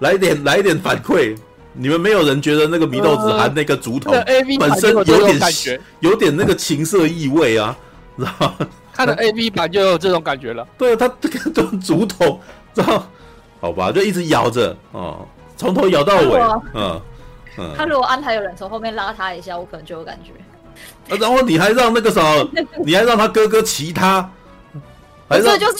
来一点来一点反馈，你们没有人觉得那个祢豆子含那个竹筒、呃、本身有点有点那个情色意味啊，你知道吗？他的 A V 版就有这种感觉了，对，他这个都竹筒，知道？好吧，就一直咬着，哦，从头咬到尾，嗯嗯。他如果安排有人从后面拉他一下，我可能就有感觉。啊、然后你还让那个什么，你还让他哥哥骑他，还是就是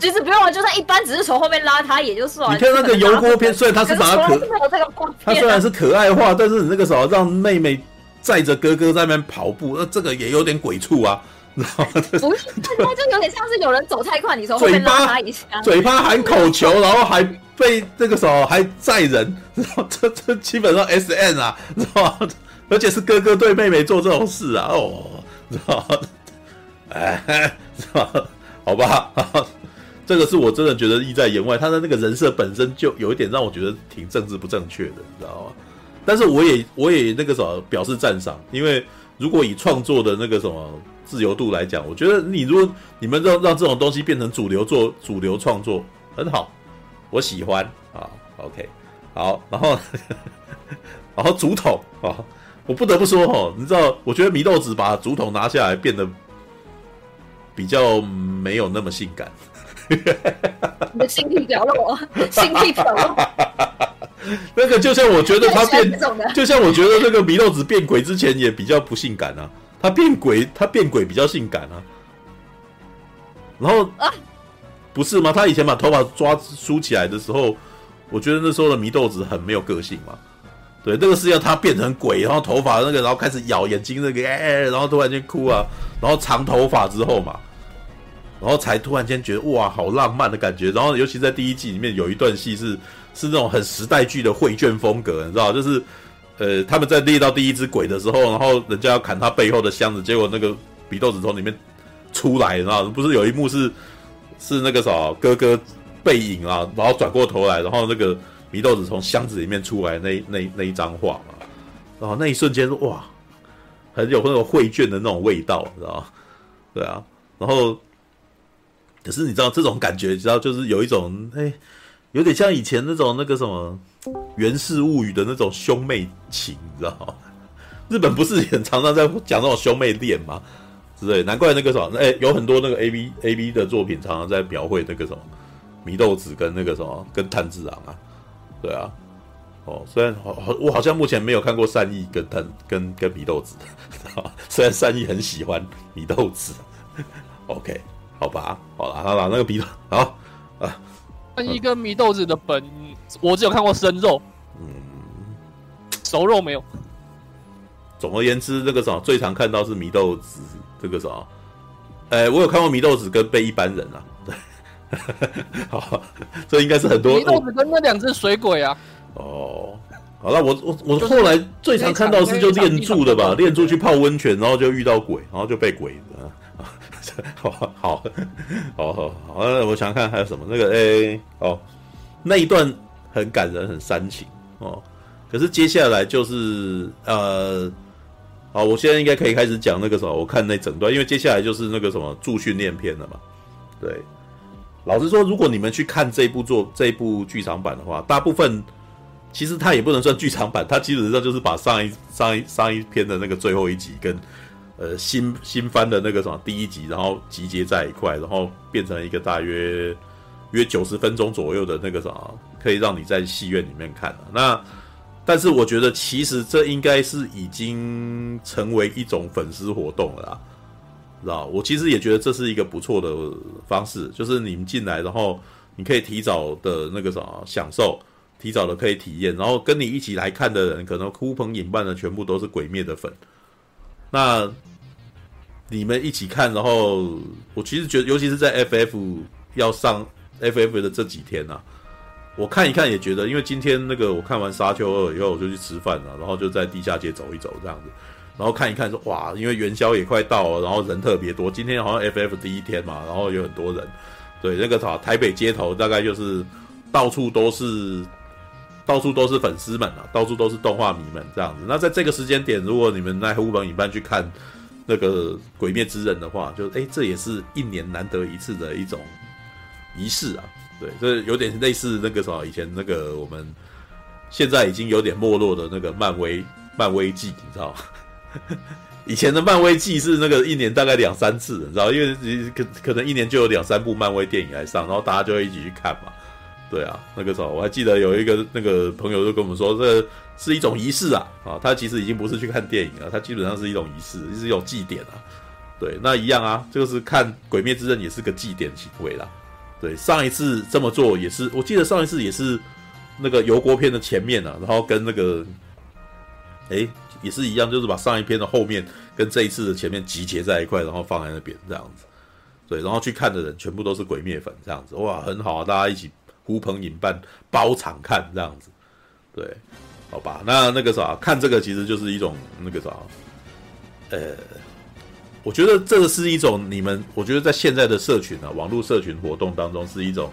其实不用了，就算一般只是从后面拉他也就算了。你看那个油锅片，虽然他是把他可，他虽然是可爱化，但是你那个时候让妹妹载着哥哥在那边跑步，那、啊、这个也有点鬼畜啊。不是，他就有点像是有人走太快，你从后面拉他一下，嘴巴含口球，然后还被那个什么还载人，然后这这基本上 S N 啊，知道吗？而且是哥哥对妹妹做这种事啊，哦，知道吗？哎，知道吗？好吧，这个是我真的觉得意在言外，他的那个人设本身就有一点让我觉得挺政治不正确的，你知道吗？但是我也我也那个什么表示赞赏，因为如果以创作的那个什么。自由度来讲，我觉得你如果你们让让这种东西变成主流做主流创作，很好，我喜欢啊。OK， 好，然后呵呵然后竹筒啊，我不得不说哦，你知道，我觉得祢豆子把竹筒拿下来变得比较没有那么性感。你的性癖表露，性癖表露。那个就像我觉得他变，就像我觉得那个祢豆子变鬼之前也比较不性感啊。他变鬼，他变鬼比较性感啊。然后不是吗？他以前把头发抓梳起来的时候，我觉得那时候的祢豆子很没有个性嘛。对，那个是要他变成鬼，然后头发那个，然后开始咬眼睛那个，哎、欸，然后突然间哭啊，然后长头发之后嘛，然后才突然间觉得哇，好浪漫的感觉。然后尤其在第一季里面有一段戏是是那种很时代剧的绘卷风格，你知道，就是。呃，他们在猎到第一只鬼的时候，然后人家要砍他背后的箱子，结果那个祢豆子从里面出来，然后不是有一幕是是那个啥哥哥背影啊，然后转过头来，然后那个祢豆子从箱子里面出来那那那一张画嘛，然后那一瞬间哇，很有那种绘卷的那种味道，你知道吗？对啊，然后可是你知道这种感觉，你知道就是有一种哎。欸有点像以前那种那个什么《源氏物语》的那种兄妹情，你知道吗？日本不是很常常在讲那种兄妹恋吗？之类，难怪那个什么，哎、欸，有很多那个 A V A V 的作品，常常在描绘那个什么祢豆子跟那个什么跟炭治郎啊，对啊，哦，虽然我好像目前没有看过善逸跟炭跟跟祢豆子，虽然善逸很喜欢祢豆子 ，OK， 好吧，好啦好啦，那个祢豆好啊。善逸跟祢豆子的本，我只有看过生肉，嗯，熟肉没有。总而言之，这个啥最常看到是祢豆子，这个啥，哎、欸，我有看过祢豆子跟被一般人啊，对，好，这应该是很多。祢豆子跟那两只水鬼啊。哦，好了，我我我后来最常看到是就练柱的吧，练柱去泡温泉，然后就遇到鬼，然后就被鬼。好好好好好，我想看还有什么那个诶、欸、哦，那一段很感人，很煽情哦。可是接下来就是呃，好，我现在应该可以开始讲那个什么，我看那整段，因为接下来就是那个什么助训练片了嘛。对，老实说，如果你们去看这一部作这一部剧场版的话，大部分其实它也不能算剧场版，它基本上就是把上一上一上一篇的那个最后一集跟呃新新番的那个什么第一集，然后集结在一块，然后变成一个大约约九十分钟左右的那个什么，可以让你在戏院里面看啊。那但是我觉得，其实这应该是已经成为一种粉丝活动了啦，知道？我其实也觉得这是一个不错的方式，就是你们进来，然后你可以提早的那个什么享受，提早的可以体验，然后跟你一起来看的人，可能呼朋引伴的全部都是鬼灭的粉，那你们一起看，然后我其实觉得，尤其是在 F F 要上 F F 的这几天啊。我看一看也觉得，因为今天那个我看完《沙丘二》以后，我就去吃饭了，然后就在地下街走一走这样子，然后看一看说哇，因为元宵也快到了，然后人特别多。今天好像 F F 第一天嘛，然后有很多人，对那个啥台北街头大概就是到处都是，到处都是粉丝们啊，到处都是动画迷们这样子。那在这个时间点，如果你们来呼朋引伴去看那个《鬼灭之刃》的话，就哎，这也是一年难得一次的一种仪式啊。对，这有点类似那个什么，以前那个我们现在已经有点没落的那个漫威漫威季，你知道吗？以前的漫威季是那个一年大概两三次，你知道，因为可可能一年就有两三部漫威电影来上，然后大家就会一起去看嘛。对啊，那个什么，我还记得有一个那个朋友就跟我们说，这是一种仪式啊，啊，他其实已经不是去看电影了，他基本上是一种仪式，是一种祭典啊。对，那一样啊，就是看《鬼灭之刃》也是个祭典行为啦。对，上一次这么做也是，我记得上一次也是那个油锅篇的前面啊，然后跟那个，哎，也是一样，就是把上一篇的后面跟这一次的前面集结在一块，然后放在那边这样子。对，然后去看的人全部都是鬼灭粉这样子，哇，很好啊，大家一起呼朋引伴包场看这样子。对，好吧，那那个啥，看这个其实就是一种那个啥，呃。我觉得这是一种你们，我觉得在现在的社群啊，网络社群活动当中是一种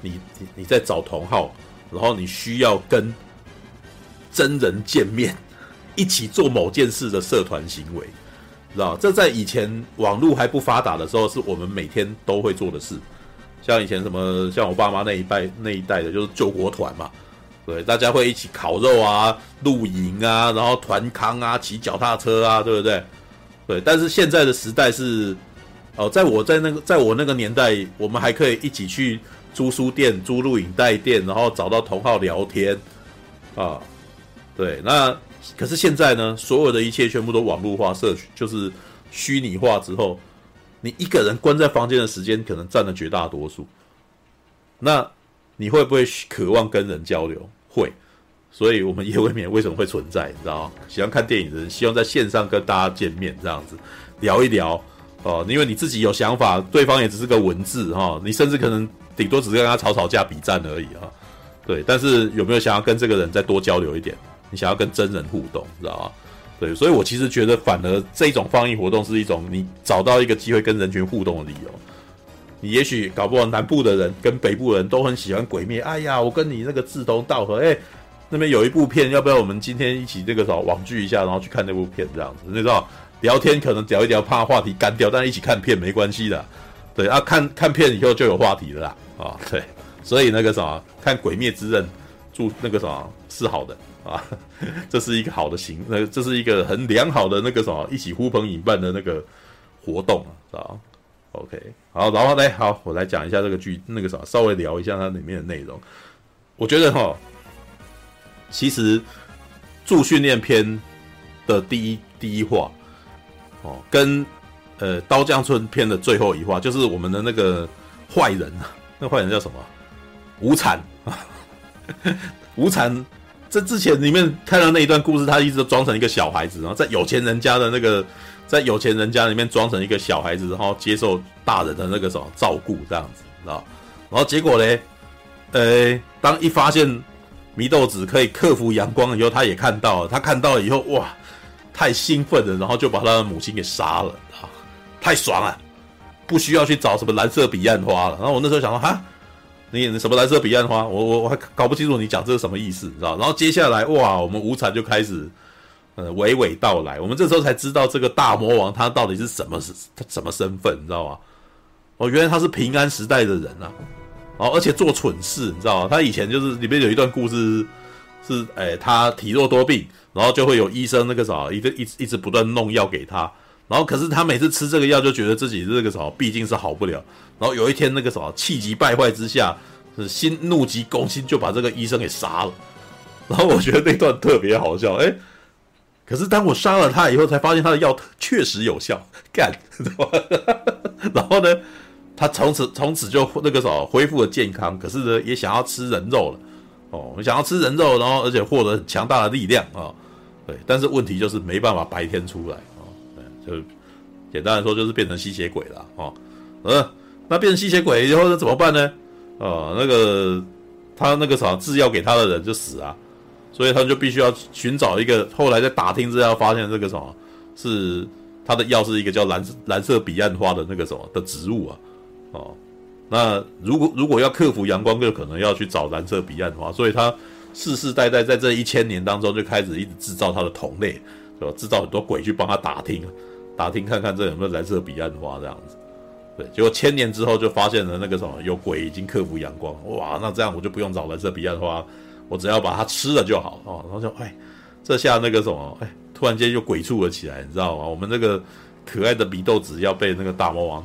你，你你在找同好，然后你需要跟真人见面，一起做某件事的社团行为，知道？这在以前网络还不发达的时候，是我们每天都会做的事。像以前什么，像我爸妈那一代那一代的，就是救国团嘛，对，大家会一起烤肉啊、露营啊，然后团康啊、骑脚踏车啊，对不对？对，但是现在的时代是，哦、呃，在我在那个在我那个年代，我们还可以一起去租书店、租录影带店，然后找到同好聊天，啊，对，那可是现在呢，所有的一切全部都网络化社群，就是虚拟化之后，你一个人关在房间的时间可能占了绝大多数，那你会不会渴望跟人交流？会。所以我们夜未眠为什么会存在，你知道吗？喜欢看电影的人希望在线上跟大家见面，这样子聊一聊哦，因为你自己有想法，对方也只是个文字哈、哦，你甚至可能顶多只是跟他吵吵架、比战而已哈、哦。对，但是有没有想要跟这个人再多交流一点？你想要跟真人互动，你知道吗？对，所以我其实觉得，反而这种放映活动是一种你找到一个机会跟人群互动的理由。你也许搞不好南部的人跟北部的人都很喜欢鬼灭，哎呀，我跟你那个志同道合，哎、欸。那边有一部片，要不要我们今天一起那个啥网聚一下，然后去看那部片这样子？你知道，聊天可能聊一聊，怕话题干掉，但一起看片没关系的。对啊，看看片以后就有话题了啦啊，对，所以那个啥，看《鬼灭之刃》住那个啥是好的啊，这是一个好的行，那这是一个很良好的那个啥一起呼朋引伴的那个活动啊。OK， 好，然后呢，好，我来讲一下这个剧那个啥，稍微聊一下它里面的内容。我觉得哈。其实助训练篇的第一第一话哦，跟呃刀匠村篇的最后一话，就是我们的那个坏人，那坏人叫什么？无惨无惨。这之前里面看到那一段故事，他一直都装成一个小孩子，然后在有钱人家的那个，在有钱人家里面装成一个小孩子，然后接受大人的那个什么照顾这样子，知道？然后结果嘞，呃，当一发现。祢豆子可以克服阳光以后，他也看到了，他看到了以后，哇，太兴奋了，然后就把他的母亲给杀了，啊，太爽了，不需要去找什么蓝色彼岸花了。然后我那时候想说，哈，你你什么蓝色彼岸花？我我我还搞不清楚你讲这是什么意思，你知道？然后接下来，哇，我们无惨就开始，呃，娓娓道来。我们这时候才知道这个大魔王他到底是什么他什么身份，你知道吗？哦，原来他是平安时代的人啊。哦，而且做蠢事，你知道吗？他以前就是里面有一段故事是，是、欸、哎，他体弱多病，然后就会有医生那个啥，一个一一直不断弄药给他，然后可是他每次吃这个药就觉得自己这个啥，毕竟是好不了，然后有一天那个啥，气急败坏之下，心怒急攻心，就把这个医生给杀了。然后我觉得那段特别好笑，哎、欸。可是当我杀了他以后，才发现他的药确实有效，干，然后呢，他从此从此就那个啥恢复了健康。可是呢，也想要吃人肉了，哦，想要吃人肉，然后而且获得很强大的力量啊、哦，对。但是问题就是没办法白天出来啊、哦，就简单来说就是变成吸血鬼了啊、哦，那变成吸血鬼以后那怎么办呢？哦，那个他那个啥制药给他的人就死啊。所以他们就必须要寻找一个，后来在打听之后发现这个什么是他的药是一个叫 蓝, 蓝色彼岸花的那个什么的植物啊，哦，那如果如果要克服阳光，就可能要去找蓝色彼岸花，所以他世世代代在这一千年当中就开始一直制造他的同类，对吧？制造很多鬼去帮他打听，打听看看这有没有蓝色彼岸花这样子，对，结果千年之后就发现了那个什么有鬼已经克服阳光，哇，那这样我就不用找蓝色彼岸花。我只要把它吃了就好哦，然后就哎，这下那个什么哎，突然间就鬼畜了起来，你知道吗？我们那个可爱的祢豆子要被那个大魔王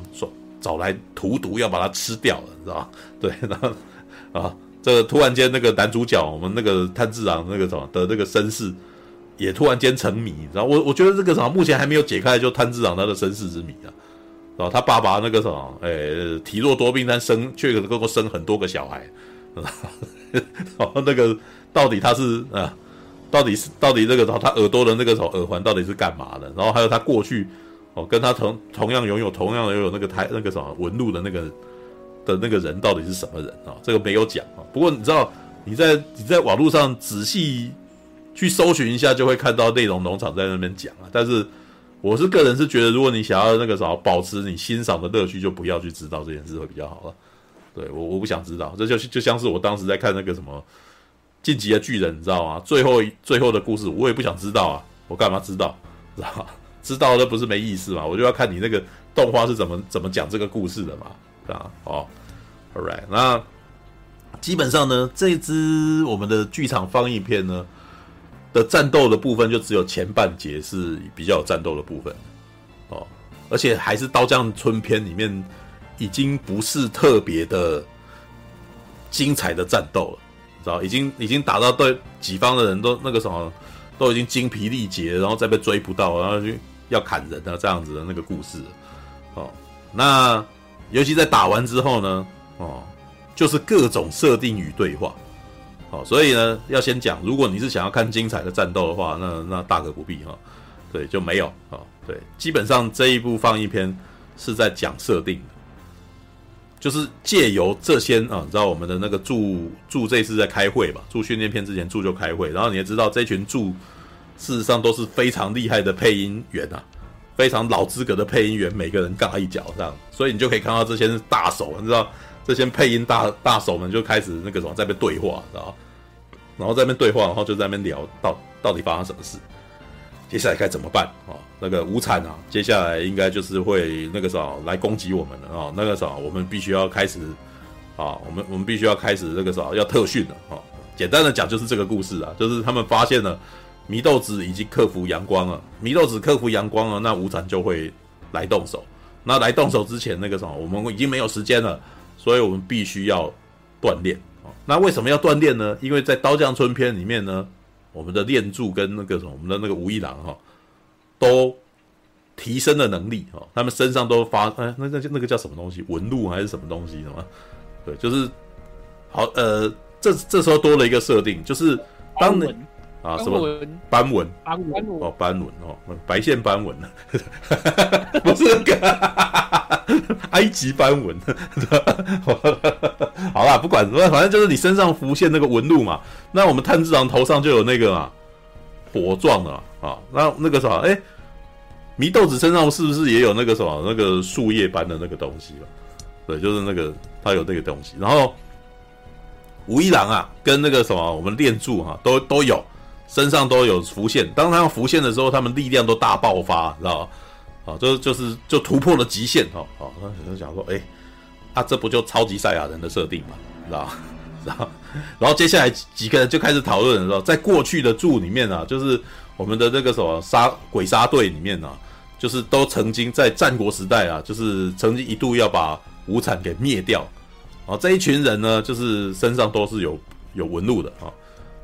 找来荼毒，要把它吃掉了，你知道吗？对，然后啊，这个突然间那个男主角我们那个炭治郎那个什么的那个身世也突然间沉迷，你知道？我我觉得这个什么目前还没有解开就炭治郎他的身世之谜啊，然后他爸爸那个什么哎体弱多病，但生却能够生很多个小孩。然后那个到底他是啊，到底是到底那个他耳朵的那个耳环到底是干嘛的？然后还有他过去哦，跟他同同样拥有同样拥有那个台那个什么纹路的那个的那个人到底是什么人啊、哦？这个没有讲啊、哦。不过你知道你在你在网络上仔细去搜寻一下，就会看到内容农场在那边讲啊。但是我是个人是觉得，如果你想要那个什么保持你欣赏的乐趣，就不要去知道这件事会比较好了。对，我我不想知道，这 就, 就像是我当时在看那个什么进击的巨人，你知道吗？最后最后的故事我也不想知道啊，我干嘛知道？知道知道那不是没意思嘛？我就要看你那个动画是怎么怎么讲这个故事的嘛，对吧？哦 ，All right， 那基本上呢，这支我们的剧场放映片呢的战斗的部分，就只有前半节是比较有战斗的部分哦，而且还是刀匠村篇里面。已经不是特别的精彩的战斗了，你知道，已经已经打到对己方的人都那个什么，都已经精疲力竭，然后再被追不到，然后就要砍人啊，这样子的那个故事。哦，那尤其在打完之后呢，哦，就是各种设定与对话。哦，所以呢，要先讲，如果你是想要看精彩的战斗的话，那那大可不必哈、哦。对，就没有啊、哦。对，基本上这一部放映片是在讲设定的。就是借由这些啊，你知道我们的那个助助这一次在开会吧，助训练片之前助就开会，然后你也知道这群助事实上都是非常厉害的配音员啊，非常老资格的配音员，每个人尬一脚这样，所以你就可以看到这些大手，你知道这些配音大大手们就开始那个什么在那边对话，然后然后在那边对话，然后就在那边聊到到底发生什么事，接下来该怎么办啊、哦？那个无惨啊，接下来应该就是会那个啥来攻击我们了啊、哦！那个啥，我们必须要开始啊、哦，我们我们必须要开始那个啥要特训了啊、哦！简单的讲就是这个故事啊，就是他们发现了祢豆子已经克服阳光了，祢豆子克服阳光了，那无惨就会来动手。那来动手之前，那个啥，我们已经没有时间了，所以我们必须要锻炼啊！那为什么要锻炼呢？因为在刀匠村篇里面呢。我们的练柱跟那个什么，我们的那个无一郎哈、哦，都提升了能力哈、哦，他们身上都发哎，那那那个叫什么东西，纹路还是什么东西的嘛？对，就是好呃，这这时候多了一个设定，就是当你啊什么斑纹斑纹哦斑纹哦白线斑纹，不是那个埃及斑纹，好啦，不管什么，反正就是你身上浮现那个纹路嘛。那我们炭治郎头上就有那个嘛火状的啊，那那个什么，哎、欸，祢豆子身上是不是也有那个什么那个树叶般的那个东西了？对，就是那个他有那个东西。然后无一郎啊，跟那个什么我们练柱哈、啊，都都有身上都有浮现。当他浮现的时候，他们力量都大爆发，你知道吗？啊，就就是就突破了极限哦。好、哦，那想说，哎、欸，啊，这不就超级赛亚人的设定嘛，你知道吗？然后，然后接下来几个人就开始讨论的时候，在过去的注里面啊，就是我们的那个什么杀鬼杀队里面啊，就是都曾经在战国时代啊，就是曾经一度要把无惨给灭掉。然后这一群人呢，就是身上都是有有纹路的啊，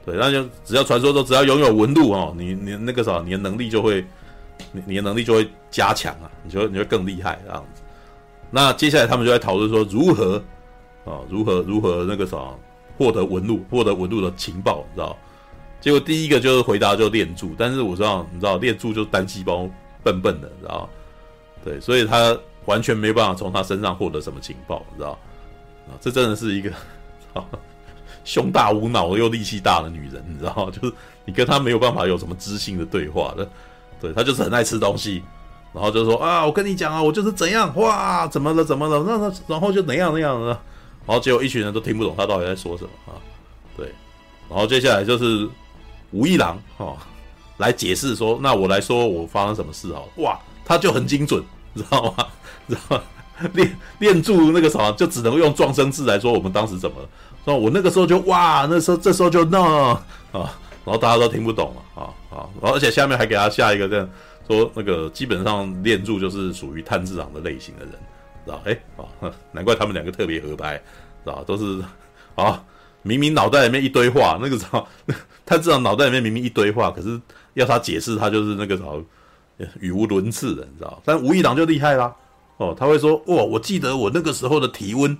对，那就只要传说中只要拥有纹路哦、啊，你你那个啥，你的能力就会，你你的能力就会加强啊，你就你会更厉害这样子。那接下来他们就在讨论说如何啊，如何如何那个啥。获得纹路，获得纹路的情报，你知道？结果第一个就是回答就炼柱，但是我知道，你知道炼柱就是单细胞笨笨的，你知道？对，所以他完全没办法从他身上获得什么情报，你知道？啊，这真的是一个胸大无脑又力气大的女人，你知道？就是你跟她没有办法有什么知性的对话的，对，她就是很爱吃东西，然后就说啊，我跟你讲啊，我就是怎样，哇，怎么了怎么了，那然后就怎样那样了。然后结果一群人都听不懂他到底在说什么啊，对。然后接下来就是武一郎哦来解释说，那我来说我发生什么事好了，哇，他就很精准，你知道吗？你知道吗？练练住那个啥，就只能用撞声字来说我们当时怎么了。说我那个时候就哇，那时候这时候就闹、no, 啊，然后大家都听不懂了啊啊。然后而且下面还给他下一个这样说，那个基本上练住就是属于炭治郎的类型的人。知道哎、哦，难怪他们两个特别合拍，知道都是啊、哦，明明脑袋里面一堆话，那个知道他知道脑袋里面明明一堆话，可是要他解释，他就是那个啥语无伦次的，你知道？但无一郎就厉害啦，哦，他会说哇，我记得我那个时候的体温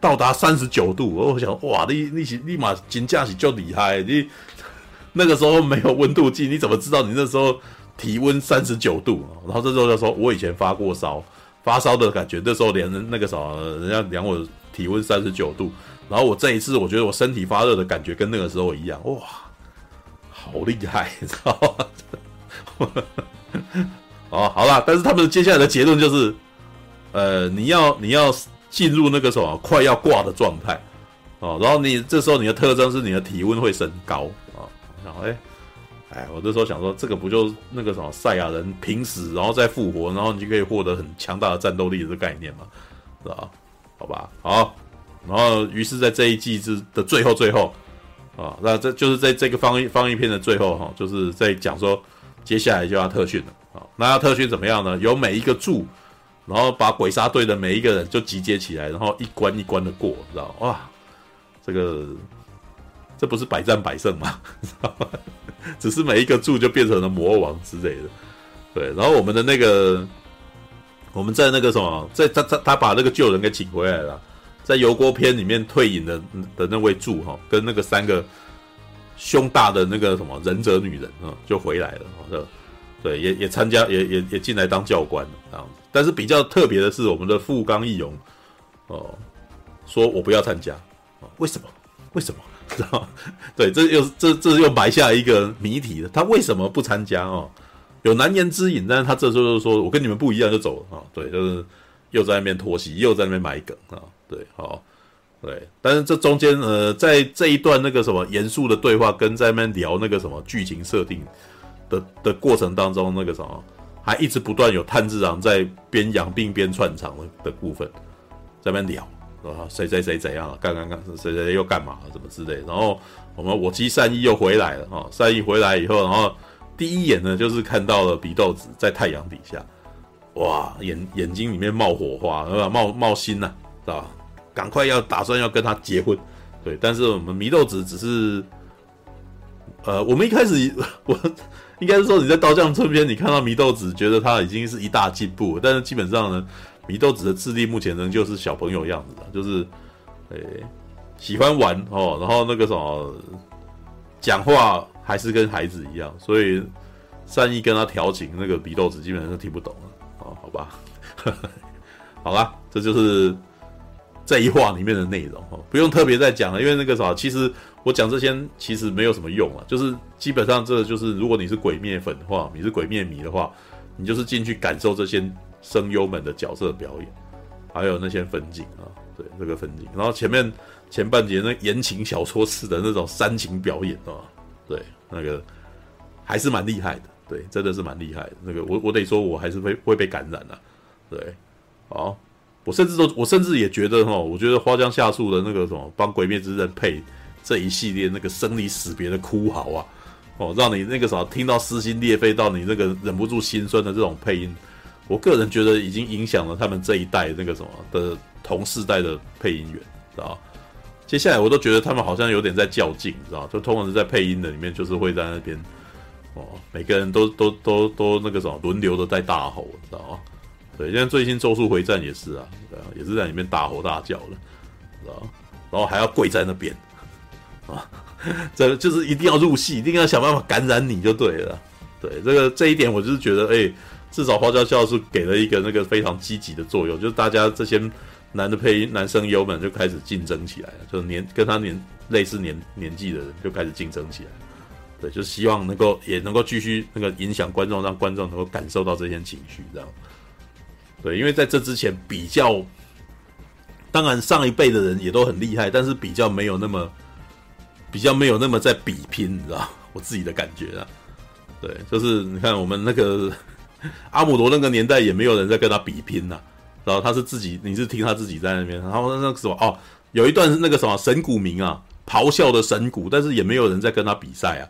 到达三十九度，我想哇，你你立马真正是就厉害，你那个时候没有温度计，你怎么知道你那时候体温三十九度？然后这时候就说我以前发过烧。发烧的感觉，那时候连那个啥，人家量我体温三十九度，然后我这一次我觉得我身体发热的感觉跟那个时候一样，哇，好厉害，你知道吗？哦，好啦，但是他们接下来的结论就是，呃，你要你要进入那个什么快要挂的状态，哦，然后你这时候你的特征是你的体温会升高啊，然后哎。哎，我这时候想说，这个不就那个什么赛亚人平时然后再复活，然后你就可以获得很强大的战斗力的概念嘛，是吧？好吧，好。然后，于是，在这一季的最后最后啊，那这就是在这个放映放映片的最后哈、啊，就是在讲说，接下来就要特训了啊。那要特训怎么样呢？有每一个柱，然后把鬼杀队的每一个人就集结起来，然后一关一关的过，知道哇，这个。这不是百战百胜吗？只是每一个柱就变成了魔王之类的，对。然后我们的那个，我们在那个什么，在他他他把那个旧人给请回来了，在油锅篇里面退隐的的那位柱哈、哦，跟那个三个胸大的那个什么忍者女人啊、哦，就回来了，哦、对，也也参加也也也进来当教官了这样子。但是比较特别的是，我们的富冈义勇哦，说我不要参加、哦，为什么？为什么？知道对，这又这这又埋下一个谜题了。他为什么不参加哦？有难言之隐，但是他这时候就说：“我跟你们不一样，就走了。”啊，对，就是又在那边拖戏，又在那边埋梗啊，对，好，对。但是这中间呃，在这一段那个什么严肃的对话，跟在那边聊那个什么剧情设定的的过程当中，那个什么还一直不断有炭治郎在边养病边串场的部分，在那边聊。啊，谁谁谁怎样了？干干干，谁谁又干嘛了？什么之类的。然后我们我妻善逸又回来了啊！善逸回来以后，然后第一眼呢，就是看到了祢豆子在太阳底下，哇，眼眼睛里面冒火花，冒冒心呐、啊，知道吧？赶快要打算要跟他结婚，对。但是我们祢豆子只是，呃，我们一开始我应该是说你在刀匠村边，你看到祢豆子，觉得他已经是一大进步了，但是基本上呢。祢豆子的智力目前仍旧是小朋友样子的，就是，诶、欸，喜欢玩哦，然后那个什么，讲话还是跟孩子一样，所以善逸跟他调情，那个祢豆子基本上是听不懂了哦，好吧，好啦，这就是这一话里面的内容哦，不用特别再讲了，因为那个啥，其实我讲这些其实没有什么用啊，就是基本上这就是，如果你是鬼灭粉的话，你是鬼灭迷的话，你就是进去感受这些。声优们的角色表演，还有那些分镜啊，对这个分镜，然后前面前半节那言情小说式的那种煽情表演啊，对那个还是蛮厉害的，对，真的是蛮厉害的。那个我我得说，我还是会会被感染的、啊，对，好，我甚至都我甚至也觉得哈，我觉得花江夏树的那个什么帮《鬼灭之刃》配这一系列那个生离死别的哭嚎啊，哦，让你那个啥听到撕心裂肺到你那个忍不住心酸的这种配音，我个人觉得已经影响了他们这一代那个什么的同世代的配音员，知道吗？接下来我都觉得他们好像有点在较劲，知道吗？就通常是在配音的里面，就是会在那边哦，每个人都都都都那个什么轮流的在大吼，知道吗？对，现在最新《咒术回战》也是啊，对啊，也是在里面大吼大叫的，知道吗？然后还要跪在那边啊，这就是一定要入戏，一定要想办法感染你就对了。对，这个这一点我就是觉得，哎、欸。至少花椒教是给了一个那个非常积极的作用，就是大家这些男的配音男生优们就开始竞争起来了，就年跟他年类似年年纪的人就开始竞争起来了，对，就希望能够也能够继续那个影响观众，让观众能够感受到这些情绪，这样。对，因为在这之前比较，当然上一辈的人也都很厉害，但是比较没有那么比较没有那么在比拼，你知道，我自己的感觉啊，对，就是你看我们那个。阿姆罗那个年代也没有人在跟他比拼呐、啊，然后他是自己，你是听他自己在那边，然后那个什么哦，有一段是那个什么神谷明啊，咆哮的神谷，但是也没有人在跟他比赛啊，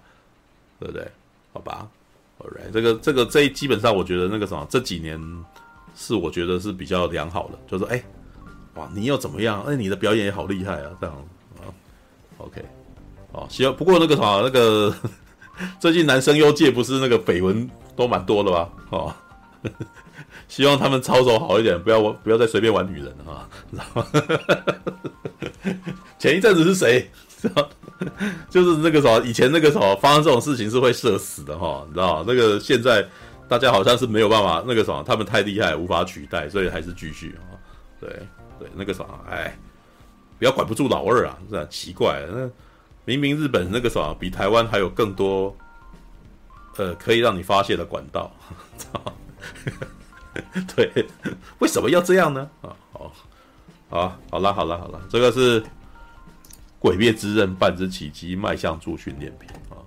对不对？好吧 ，Alright， 这个这个这基本上我觉得那个什么这几年是我觉得是比较良好的，就是哎，哇，你又怎么样？哎，你的表演也好厉害啊，这样啊 ，OK， 哦，希望不过那个什么那个最近男声优界不是那个绯闻。都蛮多的吧，哦，呵呵，希望他们操守好一点，不要不要再随便玩女人啊！前一阵子是谁？就是那个什么，以前那个什么发生这种事情是会社死的哈、哦，你知道？那个现在大家好像是没有办法，那个什么，他们太厉害无法取代，所以还是继续啊、哦。对对，那个什么，哎，不要管不住老二啊，是啊，奇怪，那明明日本那个什么比台湾还有更多。呃，可以让你发泄的管道，对，为什么要这样呢？啊，好，好，好了，好了，好了，这个是《鬼灭之刃》半之奇迹迈向助训练品啊。